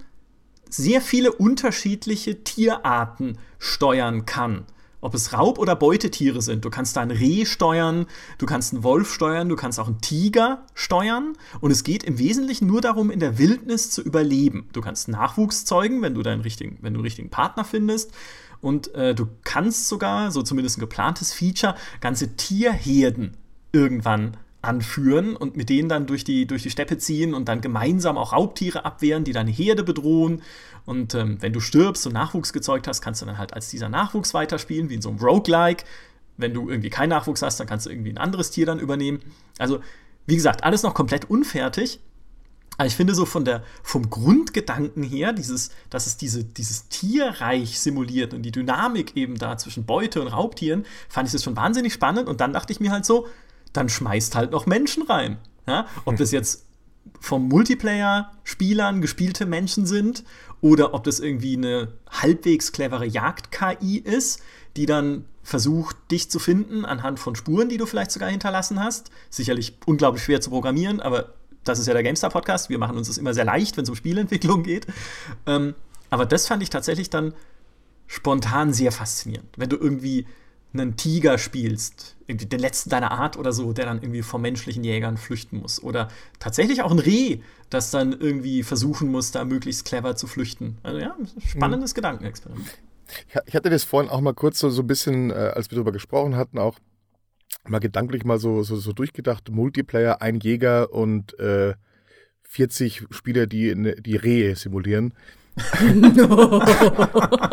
sehr viele unterschiedliche Tierarten steuern kann. Ob es Raub- oder Beutetiere sind. Du kannst da ein Reh steuern, du kannst einen Wolf steuern, du kannst auch einen Tiger steuern. Und es geht im Wesentlichen nur darum, in der Wildnis zu überleben. Du kannst Nachwuchs zeugen, wenn du deinen richtigen, wenn du einen richtigen Partner findest. und äh, du kannst sogar, so zumindest ein geplantes Feature, ganze Tierherden irgendwann anführen und mit denen dann durch die, durch die Steppe ziehen und dann gemeinsam auch Raubtiere abwehren, die deine Herde bedrohen. Und ähm, wenn du stirbst und Nachwuchs gezeugt hast, kannst du dann halt als dieser Nachwuchs weiterspielen, wie in so einem Roguelike. Wenn du irgendwie keinen Nachwuchs hast, dann kannst du irgendwie ein anderes Tier dann übernehmen. Also, wie gesagt, alles noch komplett unfertig. Aber ich finde so von der, vom Grundgedanken her, dieses, dass es diese, dieses Tierreich simuliert und die Dynamik eben da zwischen Beute und Raubtieren, fand ich das schon wahnsinnig spannend. Und dann dachte ich mir halt so, dann schmeißt halt noch Menschen rein. Ja? Ob das jetzt vom Multiplayer-Spielern gespielte Menschen sind oder ob das irgendwie eine halbwegs clevere Jagd-K I ist, die dann versucht, dich zu finden anhand von Spuren, die du vielleicht sogar hinterlassen hast. Sicherlich unglaublich schwer zu programmieren, aber das ist ja der GameStar-Podcast. Wir machen uns das immer sehr leicht, wenn es um Spielentwicklung geht. Ähm, aber das fand ich tatsächlich dann spontan sehr faszinierend. Wenn du irgendwie einen Tiger spielst, irgendwie den letzten deiner Art oder so, der dann irgendwie vor menschlichen Jägern flüchten muss. Oder tatsächlich auch ein Reh, das dann irgendwie versuchen muss, da möglichst clever zu flüchten. Also ja, spannendes mhm. Gedankenexperiment. Ich hatte das vorhin auch mal kurz so, so ein bisschen, als wir darüber gesprochen hatten, auch mal gedanklich mal so, so, so durchgedacht. Multiplayer, ein Jäger und äh, vierzig Spieler, die die Rehe simulieren. No.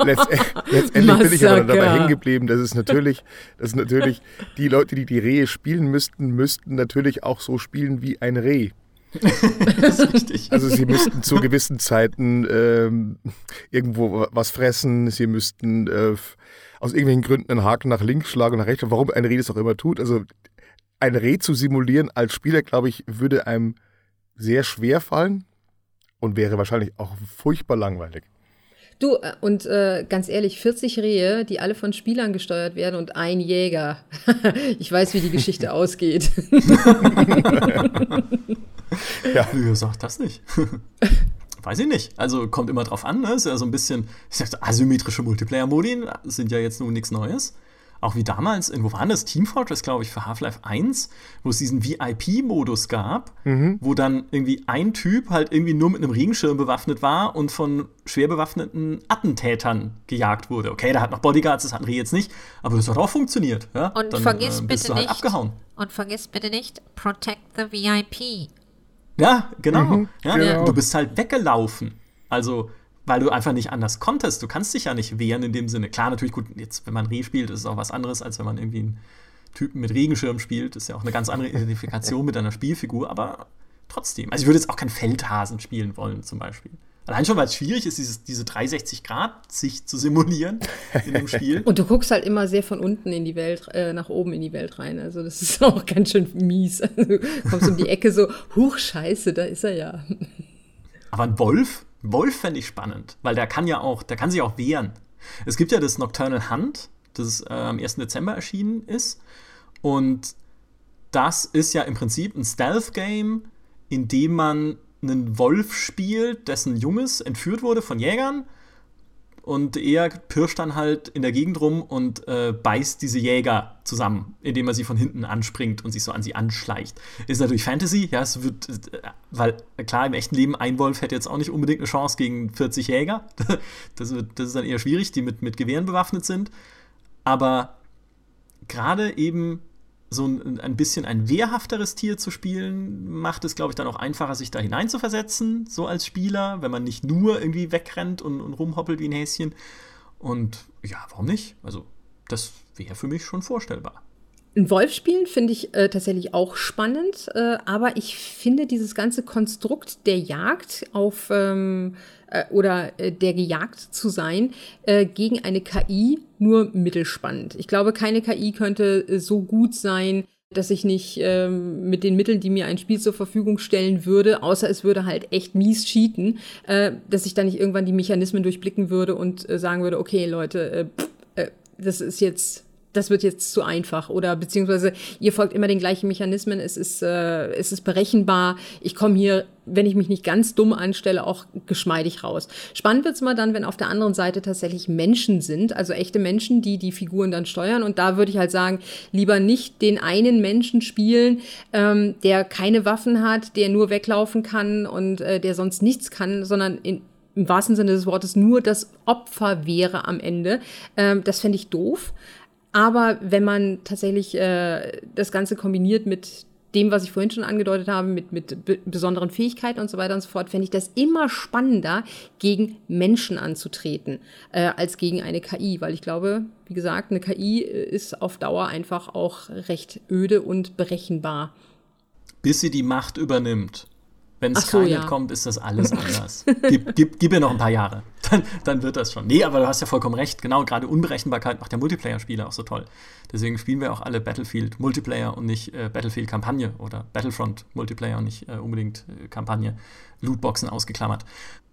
Letztendlich, letztendlich bin ich aber dabei hängen geblieben, dass es natürlich, dass natürlich die Leute, die die Rehe spielen müssten, müssten natürlich auch so spielen wie ein Reh. Das ist richtig. Also sie müssten zu gewissen Zeiten ähm, irgendwo was fressen, sie müssten äh, aus irgendwelchen Gründen einen Haken nach links schlagen und nach rechts, warum ein Reh das auch immer tut. Also ein Reh zu simulieren als Spieler, glaube ich, würde einem sehr schwer fallen. Und wäre wahrscheinlich auch furchtbar langweilig. Du, und äh, ganz ehrlich, vierzig Rehe, die alle von Spielern gesteuert werden und ein Jäger. Ich weiß, wie die Geschichte ausgeht. Ja, du sagst das nicht. Weiß ich nicht. Also kommt immer drauf an, ne? Ist ja so ein bisschen, ich sag, asymmetrische Multiplayer-Modi sind ja jetzt nun nichts Neues. Auch wie damals, in, wo war das? Team Fortress, glaube ich, für Half-Life eins, wo es diesen V I P-Modus gab, mhm. wo dann irgendwie ein Typ halt irgendwie nur mit einem Regenschirm bewaffnet war und von schwer bewaffneten Attentätern gejagt wurde. Okay, da hat noch Bodyguards, das hatten Reh jetzt nicht, aber das hat auch funktioniert. Ja? Und dann, vergiss äh, bist bitte du halt nicht, abgehauen. Und vergiss bitte nicht, protect the V I P. Ja, genau. Mhm, ja? Genau. Du bist halt weggelaufen. Also weil du einfach nicht anders konntest. Du kannst dich ja nicht wehren in dem Sinne. Klar, natürlich, gut, jetzt, wenn man Reh spielt, ist es auch was anderes, als wenn man irgendwie einen Typen mit Regenschirm spielt. Das ist ja auch eine ganz andere Identifikation mit einer Spielfigur, aber trotzdem. Also ich würde jetzt auch keinen Feldhasen spielen wollen, zum Beispiel. Allein schon, weil es schwierig ist, dieses, diese dreihundertsechzig-Grad-Sicht zu simulieren in dem Spiel. Und du guckst halt immer sehr von unten in die Welt, äh, nach oben in die Welt rein. Also das ist auch ganz schön mies. Also, du kommst um die Ecke so, huch, scheiße, da ist er ja. Aber ein Wolf? Wolf fände ich spannend, weil der kann ja auch, der kann sich auch wehren. Es gibt ja das Nocturnal Hunt, das äh, am ersten Dezember erschienen ist. Und das ist ja im Prinzip ein Stealth-Game, in dem man einen Wolf spielt, dessen Junges entführt wurde von Jägern. Und er pirscht dann halt in der Gegend rum und äh, beißt diese Jäger zusammen, indem er sie von hinten anspringt und sich so an sie anschleicht. Ist natürlich Fantasy, ja, es wird, weil klar, im echten Leben ein Wolf hätte jetzt auch nicht unbedingt eine Chance gegen vierzig Jäger. Das wird, das ist dann eher schwierig, die mit, mit Gewehren bewaffnet sind. Aber gerade eben so ein, ein bisschen ein wehrhafteres Tier zu spielen, macht es, glaube ich, dann auch einfacher, sich da hineinzuversetzen, so als Spieler, wenn man nicht nur irgendwie wegrennt und, und rumhoppelt wie ein Häschen. Und ja, warum nicht? Also, das wäre für mich schon vorstellbar. Ein Wolf spielen finde ich äh, tatsächlich auch spannend, äh, aber ich finde dieses ganze Konstrukt der Jagd auf ähm, äh, oder äh, der gejagt zu sein äh, gegen eine K I nur mittelspannend. Ich glaube, keine K I könnte äh, so gut sein, dass ich nicht ähm, mit den Mitteln, die mir ein Spiel zur Verfügung stellen würde, außer es würde halt echt mies cheaten, äh, dass ich da nicht irgendwann die Mechanismen durchblicken würde und äh, sagen würde, okay, Leute, äh, pff, äh, das ist jetzt... Das wird jetzt zu einfach oder beziehungsweise ihr folgt immer den gleichen Mechanismen, es ist, äh, es ist berechenbar, ich komme hier, wenn ich mich nicht ganz dumm anstelle, auch geschmeidig raus. Spannend wird's mal dann, wenn auf der anderen Seite tatsächlich Menschen sind, also echte Menschen, die die Figuren dann steuern und da würde ich halt sagen, lieber nicht den einen Menschen spielen, ähm, der keine Waffen hat, der nur weglaufen kann und äh, der sonst nichts kann, sondern in im wahrsten Sinne des Wortes nur das Opfer wäre am Ende. Ähm, das fände ich doof. Aber wenn man tatsächlich äh, das Ganze kombiniert mit dem, was ich vorhin schon angedeutet habe, mit, mit b- besonderen Fähigkeiten und so weiter und so fort, fände ich das immer spannender, gegen Menschen anzutreten, äh, als gegen eine K I. Weil ich glaube, wie gesagt, eine K I ist auf Dauer einfach auch recht öde und berechenbar. Bis sie die Macht übernimmt. Wenn es Skynet so, ja. kommt, ist das alles anders. gib, gib, gib mir noch ein paar Jahre, dann, dann wird das schon. Nee, aber du hast ja vollkommen recht. Genau, gerade Unberechenbarkeit macht der Multiplayer-Spiele auch so toll. Deswegen spielen wir auch alle Battlefield-Multiplayer und nicht äh, Battlefield-Kampagne oder Battlefront-Multiplayer und nicht äh, unbedingt äh, Kampagne. Lootboxen ausgeklammert.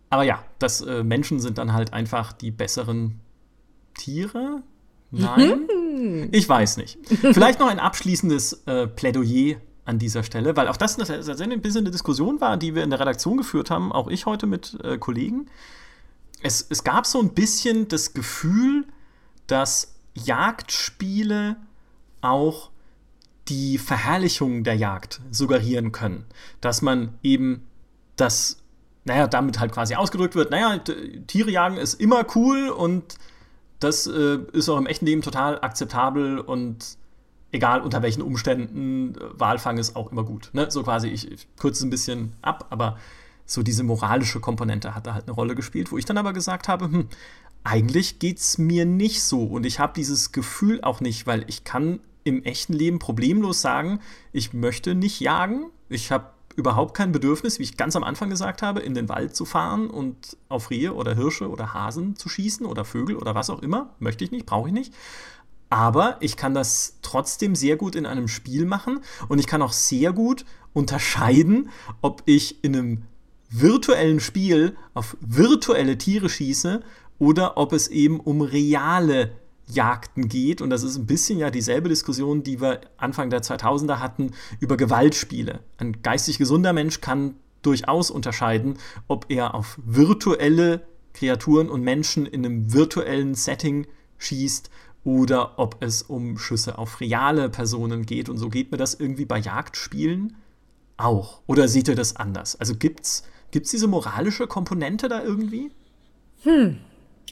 Aber ja, das äh, Menschen sind dann halt einfach die besseren Tiere? Nein? Ich weiß nicht. Vielleicht noch ein abschließendes äh, Plädoyer an dieser Stelle, weil auch das tatsächlich ein bisschen eine Diskussion war, die wir in der Redaktion geführt haben, auch ich heute mit äh, Kollegen. Es, es gab so ein bisschen das Gefühl, dass Jagdspiele auch die Verherrlichung der Jagd suggerieren können. Dass man eben das, naja, damit halt quasi ausgedrückt wird, naja, t- Tiere jagen ist immer cool und das äh, ist auch im echten Leben total akzeptabel und egal unter welchen Umständen, Walfang ist auch immer gut. Ne? So quasi, ich, ich kürze es ein bisschen ab, aber so diese moralische Komponente hat da halt eine Rolle gespielt, wo ich dann aber gesagt habe, hm, eigentlich geht's mir nicht so und ich habe dieses Gefühl auch nicht, weil ich kann im echten Leben problemlos sagen, ich möchte nicht jagen, ich habe überhaupt kein Bedürfnis, wie ich ganz am Anfang gesagt habe, in den Wald zu fahren und auf Rehe oder Hirsche oder Hasen zu schießen oder Vögel oder was auch immer, möchte ich nicht, brauche ich nicht. Aber ich kann das trotzdem sehr gut in einem Spiel machen und ich kann auch sehr gut unterscheiden, ob ich in einem virtuellen Spiel auf virtuelle Tiere schieße oder ob es eben um reale Jagden geht. Und das ist ein bisschen ja dieselbe Diskussion, die wir Anfang der zweitausender hatten über Gewaltspiele. Ein geistig gesunder Mensch kann durchaus unterscheiden, ob er auf virtuelle Kreaturen und Menschen in einem virtuellen Setting schießt oder ob es um Schüsse auf reale Personen geht. Und so geht mir das irgendwie bei Jagdspielen auch. Oder seht ihr das anders? Also gibt's, gibt's diese moralische Komponente da irgendwie? Hm.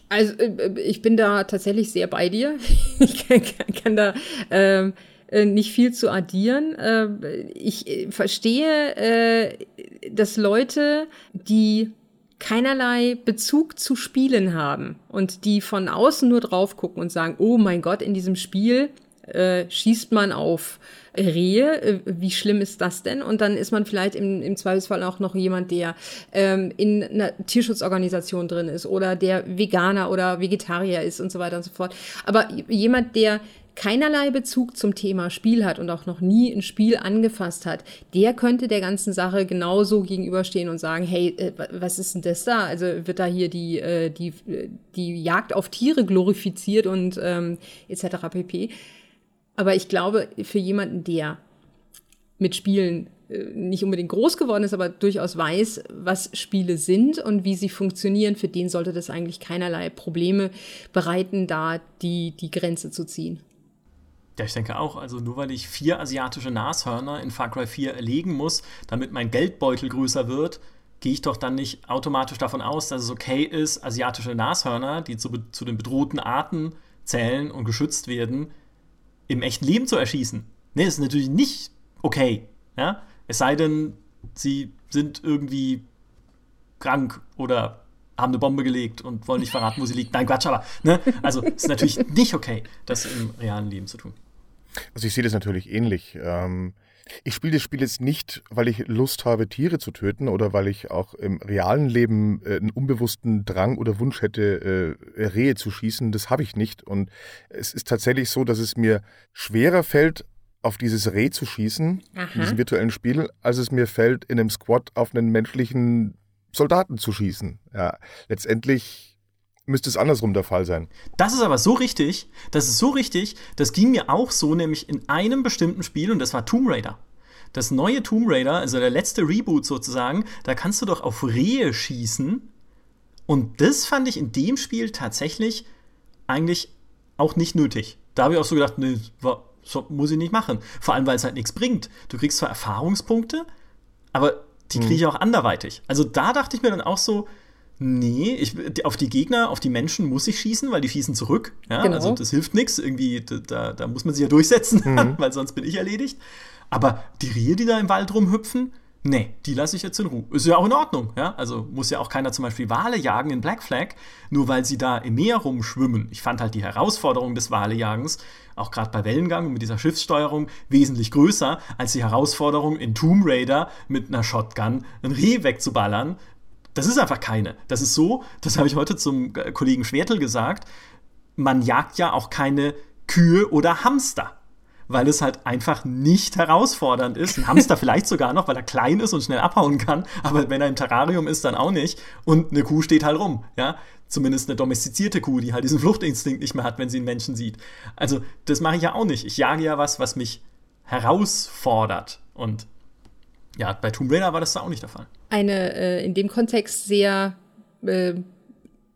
Also ich bin da tatsächlich sehr bei dir. Ich kann, kann da ähm, nicht viel zu addieren. Ähm, ich verstehe, äh, dass Leute, die keinerlei Bezug zu Spielen haben und die von außen nur drauf gucken und sagen, oh mein Gott, in diesem Spiel äh, schießt man auf Rehe, äh, wie schlimm ist das denn? Und dann ist man vielleicht im, im Zweifelsfall auch noch jemand, der ähm, in einer Tierschutzorganisation drin ist oder der Veganer oder Vegetarier ist und so weiter und so fort. Aber jemand, der keinerlei Bezug zum Thema Spiel hat und auch noch nie ein Spiel angefasst hat, der könnte der ganzen Sache genauso gegenüberstehen und sagen, hey, äh, was ist denn das da? Also wird da hier die, äh, die, die Jagd auf Tiere glorifiziert und ähm, et cetera pp. Aber ich glaube, für jemanden, der mit Spielen äh, nicht unbedingt groß geworden ist, aber durchaus weiß, was Spiele sind und wie sie funktionieren, für den sollte das eigentlich keinerlei Probleme bereiten, da die, die Grenze zu ziehen. Ja, ich denke auch, also nur weil ich vier asiatische Nashörner in Far Cry vier erlegen muss, damit mein Geldbeutel größer wird, gehe ich doch dann nicht automatisch davon aus, dass es okay ist, asiatische Nashörner, die zu, zu den bedrohten Arten zählen und geschützt werden, im echten Leben zu erschießen. Nee, das ist natürlich nicht okay. Ja? Es sei denn, sie sind irgendwie krank oder haben eine Bombe gelegt und wollen nicht verraten, wo sie liegt. Nein, Quatsch, aber. Ne? Also ist natürlich nicht okay, das im realen Leben zu tun. Also ich sehe das natürlich ähnlich. Ähm, ich spiele das Spiel jetzt nicht, weil ich Lust habe, Tiere zu töten oder weil ich auch im realen Leben äh, einen unbewussten Drang oder Wunsch hätte, äh, Rehe zu schießen. Das habe ich nicht. Und es ist tatsächlich so, dass es mir schwerer fällt, auf dieses Reh zu schießen, aha, in diesem virtuellen Spiel, als es mir fällt, in einem Squad auf einen menschlichen Soldaten zu schießen. Ja, letztendlich müsste es andersrum der Fall sein. Das ist aber so richtig, das ist so richtig, das ging mir auch so, nämlich in einem bestimmten Spiel, und das war Tomb Raider. Das neue Tomb Raider, also der letzte Reboot sozusagen, da kannst du doch auf Rehe schießen. Und das fand ich in dem Spiel tatsächlich eigentlich auch nicht nötig. Da habe ich auch so gedacht, nee, so muss ich nicht machen. Vor allem, weil es halt nichts bringt. Du kriegst zwar Erfahrungspunkte, aber die kriege ich auch anderweitig. Also da dachte ich mir dann auch so, Nee, ich, auf die Gegner, auf die Menschen muss ich schießen, weil die schießen zurück. Ja? Genau. Also das hilft nichts. Irgendwie, da, da muss man sich ja durchsetzen, mhm. weil sonst bin ich erledigt. Aber die Rehe, die da im Wald rumhüpfen, nee, die lasse ich jetzt in Ruhe. Ist ja auch in Ordnung. Ja? Also muss ja auch keiner zum Beispiel Wale jagen in Black Flag, nur weil sie da im Meer rumschwimmen. Ich fand halt die Herausforderung des Walejagens, auch gerade bei Wellengang und mit dieser Schiffssteuerung, wesentlich größer als die Herausforderung in Tomb Raider mit einer Shotgun ein Reh wegzuballern. Das ist einfach keine. Das ist so, das habe ich heute zum Kollegen Schwertel gesagt, man jagt ja auch keine Kühe oder Hamster, weil es halt einfach nicht herausfordernd ist. Ein Hamster vielleicht sogar noch, weil er klein ist und schnell abhauen kann, aber wenn er im Terrarium ist, dann auch nicht. Und eine Kuh steht halt rum, ja. Zumindest eine domestizierte Kuh, die halt diesen Fluchtinstinkt nicht mehr hat, wenn sie einen Menschen sieht. Also das mache ich ja auch nicht. Ich jage ja was, was mich herausfordert. Und ja, bei Tomb Raider war das da auch nicht der Fall. Eine äh, in dem Kontext sehr, äh,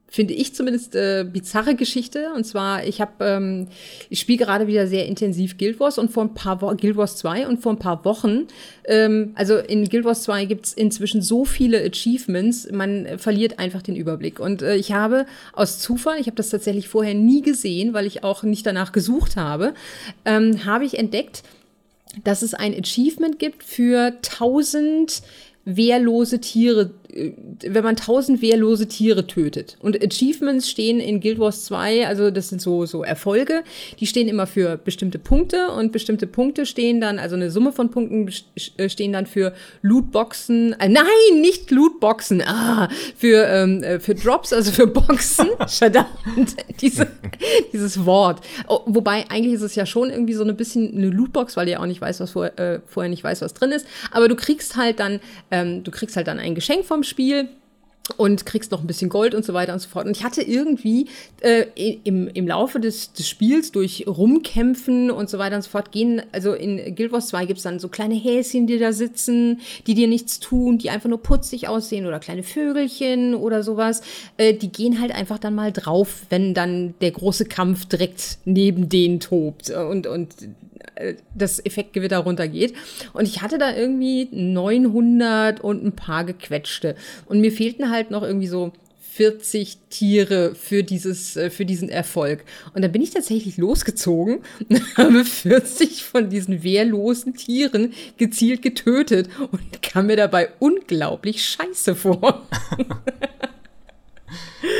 finde ich zumindest, äh, bizarre Geschichte. Und zwar, ich habe, ähm, ich spiele gerade wieder sehr intensiv Guild Wars und vor ein paar Wo- Guild Wars zwei und vor ein paar Wochen, ähm, also in Guild Wars zwei gibt es inzwischen so viele Achievements, man äh, verliert einfach den Überblick. Und äh, ich habe aus Zufall, ich habe das tatsächlich vorher nie gesehen, weil ich auch nicht danach gesucht habe, ähm, habe ich entdeckt, dass es ein Achievement gibt für tausend wehrlose Tiere, wenn man tausend wehrlose Tiere tötet. Und Achievements stehen in Guild Wars zwei, also das sind so, so Erfolge, die stehen immer für bestimmte Punkte und bestimmte Punkte stehen dann, also eine Summe von Punkten stehen dann für Lootboxen, äh, nein, nicht Lootboxen, ah, für, ähm, für Drops, also für Boxen, verdammt, diese, dieses Wort. Oh, wobei, eigentlich ist es ja schon irgendwie so ein bisschen eine Lootbox, weil du ja auch nicht weißt, was vor, äh, vorher nicht weißt, was drin ist, aber du kriegst halt dann, ähm, du kriegst halt dann ein Geschenk vom Spiel und kriegst noch ein bisschen Gold und so weiter und so fort. Und ich hatte irgendwie äh, im, im Laufe des, des Spiels durch Rumkämpfen und so weiter und so fort gehen, also in Guild Wars zwei gibt es dann so kleine Häschen, die da sitzen, die dir nichts tun, die einfach nur putzig aussehen oder kleine Vögelchen oder sowas. Äh, die gehen halt einfach dann mal drauf, wenn dann der große Kampf direkt neben denen tobt und, und das Effektgewitter runtergeht. Und ich hatte da irgendwie neunhundert und ein paar gequetschte. Und mir fehlten halt noch irgendwie so vierzig Tiere für dieses, für diesen Erfolg. Und dann bin ich tatsächlich losgezogen und habe vierzig von diesen wehrlosen Tieren gezielt getötet und kam mir dabei unglaublich scheiße vor.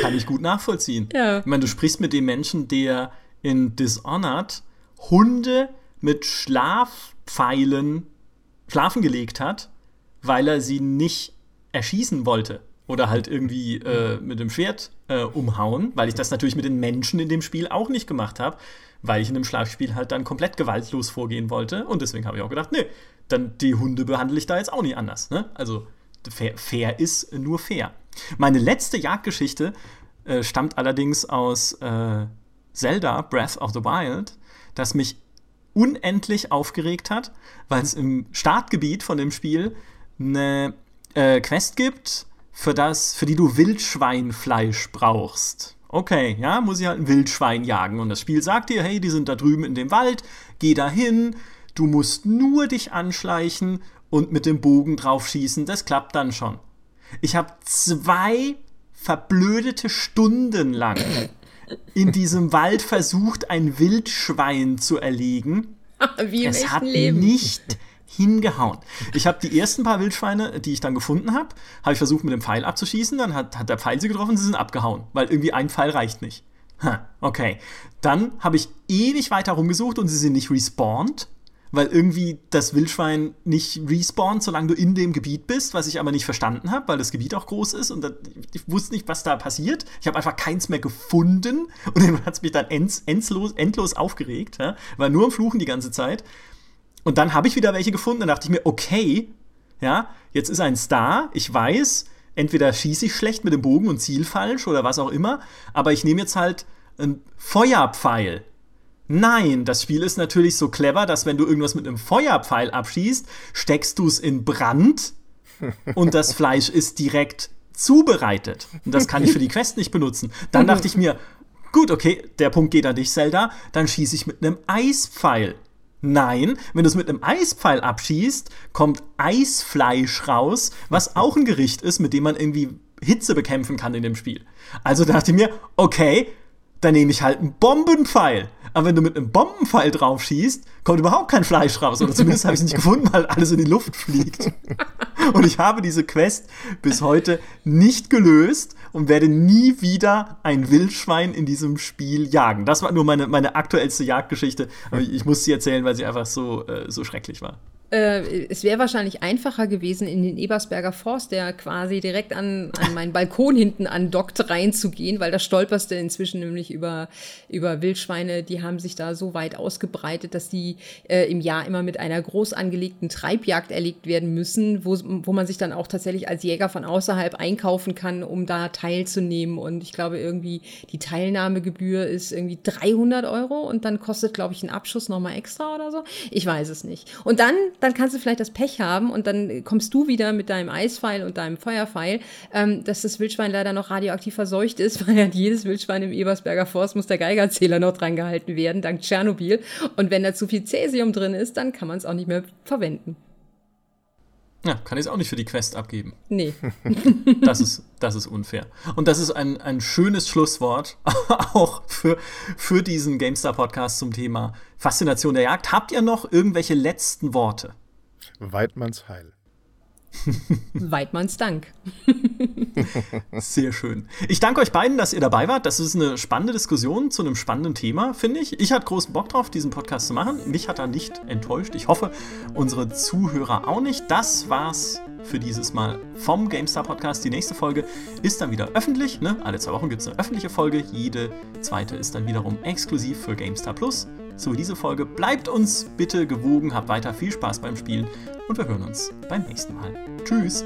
Kann ich gut nachvollziehen. Ja. Ich meine, du sprichst mit dem Menschen, der in Dishonored Hunde mit Schlafpfeilen schlafen gelegt hat, weil er sie nicht erschießen wollte oder halt irgendwie äh, mit dem Schwert äh, umhauen, weil ich das natürlich mit den Menschen in dem Spiel auch nicht gemacht habe, weil ich in dem Schlafspiel halt dann komplett gewaltlos vorgehen wollte und deswegen habe ich auch gedacht, nee, dann die Hunde behandle ich da jetzt auch nicht anders. Ne? Also fair, fair ist nur fair. Meine letzte Jagdgeschichte äh, stammt allerdings aus äh, Zelda Breath of the Wild, das mich unendlich aufgeregt hat, weil es im Startgebiet von dem Spiel eine äh, Quest gibt, für, das, für die du Wildschweinfleisch brauchst. Okay, ja, muss ich halt ein Wildschwein jagen. Und das Spiel sagt dir, hey, die sind da drüben in dem Wald, geh da hin, du musst nur dich anschleichen und mit dem Bogen drauf schießen, das klappt dann schon. Ich habe zwei verblödete Stunden lang in diesem Wald versucht, ein Wildschwein zu erlegen. Wie im es hat Leben. Nicht hingehauen. Ich habe die ersten paar Wildschweine, die ich dann gefunden habe, habe ich versucht, mit dem Pfeil abzuschießen. Dann hat, hat der Pfeil sie getroffen, sie sind abgehauen, weil irgendwie ein Pfeil reicht nicht. Ha, okay. Dann habe ich ewig weiter rumgesucht und sie sind nicht respawned, weil irgendwie das Wildschwein nicht respawnt, solange du in dem Gebiet bist, was ich aber nicht verstanden habe, weil das Gebiet auch groß ist und das, ich wusste nicht, was da passiert. Ich habe einfach keins mehr gefunden und dann hat es mich dann end, endlos, endlos aufgeregt, ja? War nur am Fluchen die ganze Zeit. Und dann habe ich wieder welche gefunden und dachte ich mir, okay, ja, jetzt ist ein Star, ich weiß, entweder schieße ich schlecht mit dem Bogen und Ziel falsch oder was auch immer, aber ich nehme jetzt halt einen Feuerpfeil. Nein, das Spiel ist natürlich so clever, dass wenn du irgendwas mit einem Feuerpfeil abschießt, steckst du es in Brand und das Fleisch ist direkt zubereitet. Und das kann ich für die Quest nicht benutzen. Dann dachte ich mir, gut, okay, der Punkt geht an dich, Zelda, dann schieße ich mit einem Eispfeil. Nein, wenn du es mit einem Eispfeil abschießt, kommt Eisfleisch raus, was auch ein Gericht ist, mit dem man irgendwie Hitze bekämpfen kann in dem Spiel. Also dachte ich mir, okay, dann nehme ich halt einen Bombenpfeil. Aber wenn du mit einem Bombenpfeil drauf schießt, kommt überhaupt kein Fleisch raus. Oder zumindest habe ich es nicht gefunden, weil alles in die Luft fliegt. Und ich habe diese Quest bis heute nicht gelöst und werde nie wieder ein Wildschwein in diesem Spiel jagen. Das war nur meine, meine aktuellste Jagdgeschichte. Aber ich, ich muss sie erzählen, weil sie einfach so, äh, so schrecklich war. Äh, es wäre wahrscheinlich einfacher gewesen, in den Ebersberger Forst, der quasi direkt an, an meinen Balkon hinten andockt, reinzugehen, weil da stolperst du inzwischen nämlich über, über Wildschweine. Die haben sich da so weit ausgebreitet, dass die äh, im Jahr immer mit einer groß angelegten Treibjagd erlegt werden müssen, wo, wo man sich dann auch tatsächlich als Jäger von außerhalb einkaufen kann, um da teilzunehmen. Und ich glaube irgendwie, die Teilnahmegebühr ist irgendwie dreihundert Euro und dann kostet, glaube ich, ein Abschuss nochmal extra oder so. Ich weiß es nicht. Und dann dann kannst du vielleicht das Pech haben und dann kommst du wieder mit deinem Eispfeil und deinem Feuerpfeil, ähm, dass das Wildschwein leider noch radioaktiv verseucht ist, weil halt jedes Wildschwein im Ebersberger Forst muss der Geigerzähler noch dran gehalten werden, dank Tschernobyl. Und wenn da zu viel Cäsium drin ist, dann kann man es auch nicht mehr verwenden. Ja, kann ich es auch nicht für die Quest abgeben. Nee. Das ist, das ist unfair. Und das ist ein, ein schönes Schlusswort auch für, für diesen GameStar-Podcast zum Thema Faszination der Jagd. Habt ihr noch irgendwelche letzten Worte? Weidmanns Heil. Weidmanns Dank. Sehr schön. Ich danke euch beiden, dass ihr dabei wart. Das ist eine spannende Diskussion zu einem spannenden Thema, finde ich. Ich hatte großen Bock drauf, diesen Podcast zu machen. Mich hat er nicht enttäuscht. Ich hoffe, unsere Zuhörer auch nicht. Das war's für dieses Mal vom GameStar Podcast. Die nächste Folge ist dann wieder öffentlich. Ne? Alle zwei Wochen gibt es eine öffentliche Folge. Jede zweite ist dann wiederum exklusiv für GameStar Plus. So, diese Folge. Bleibt uns bitte gewogen. Habt weiter viel Spaß beim Spielen. Und wir hören uns beim nächsten Mal. Tschüss.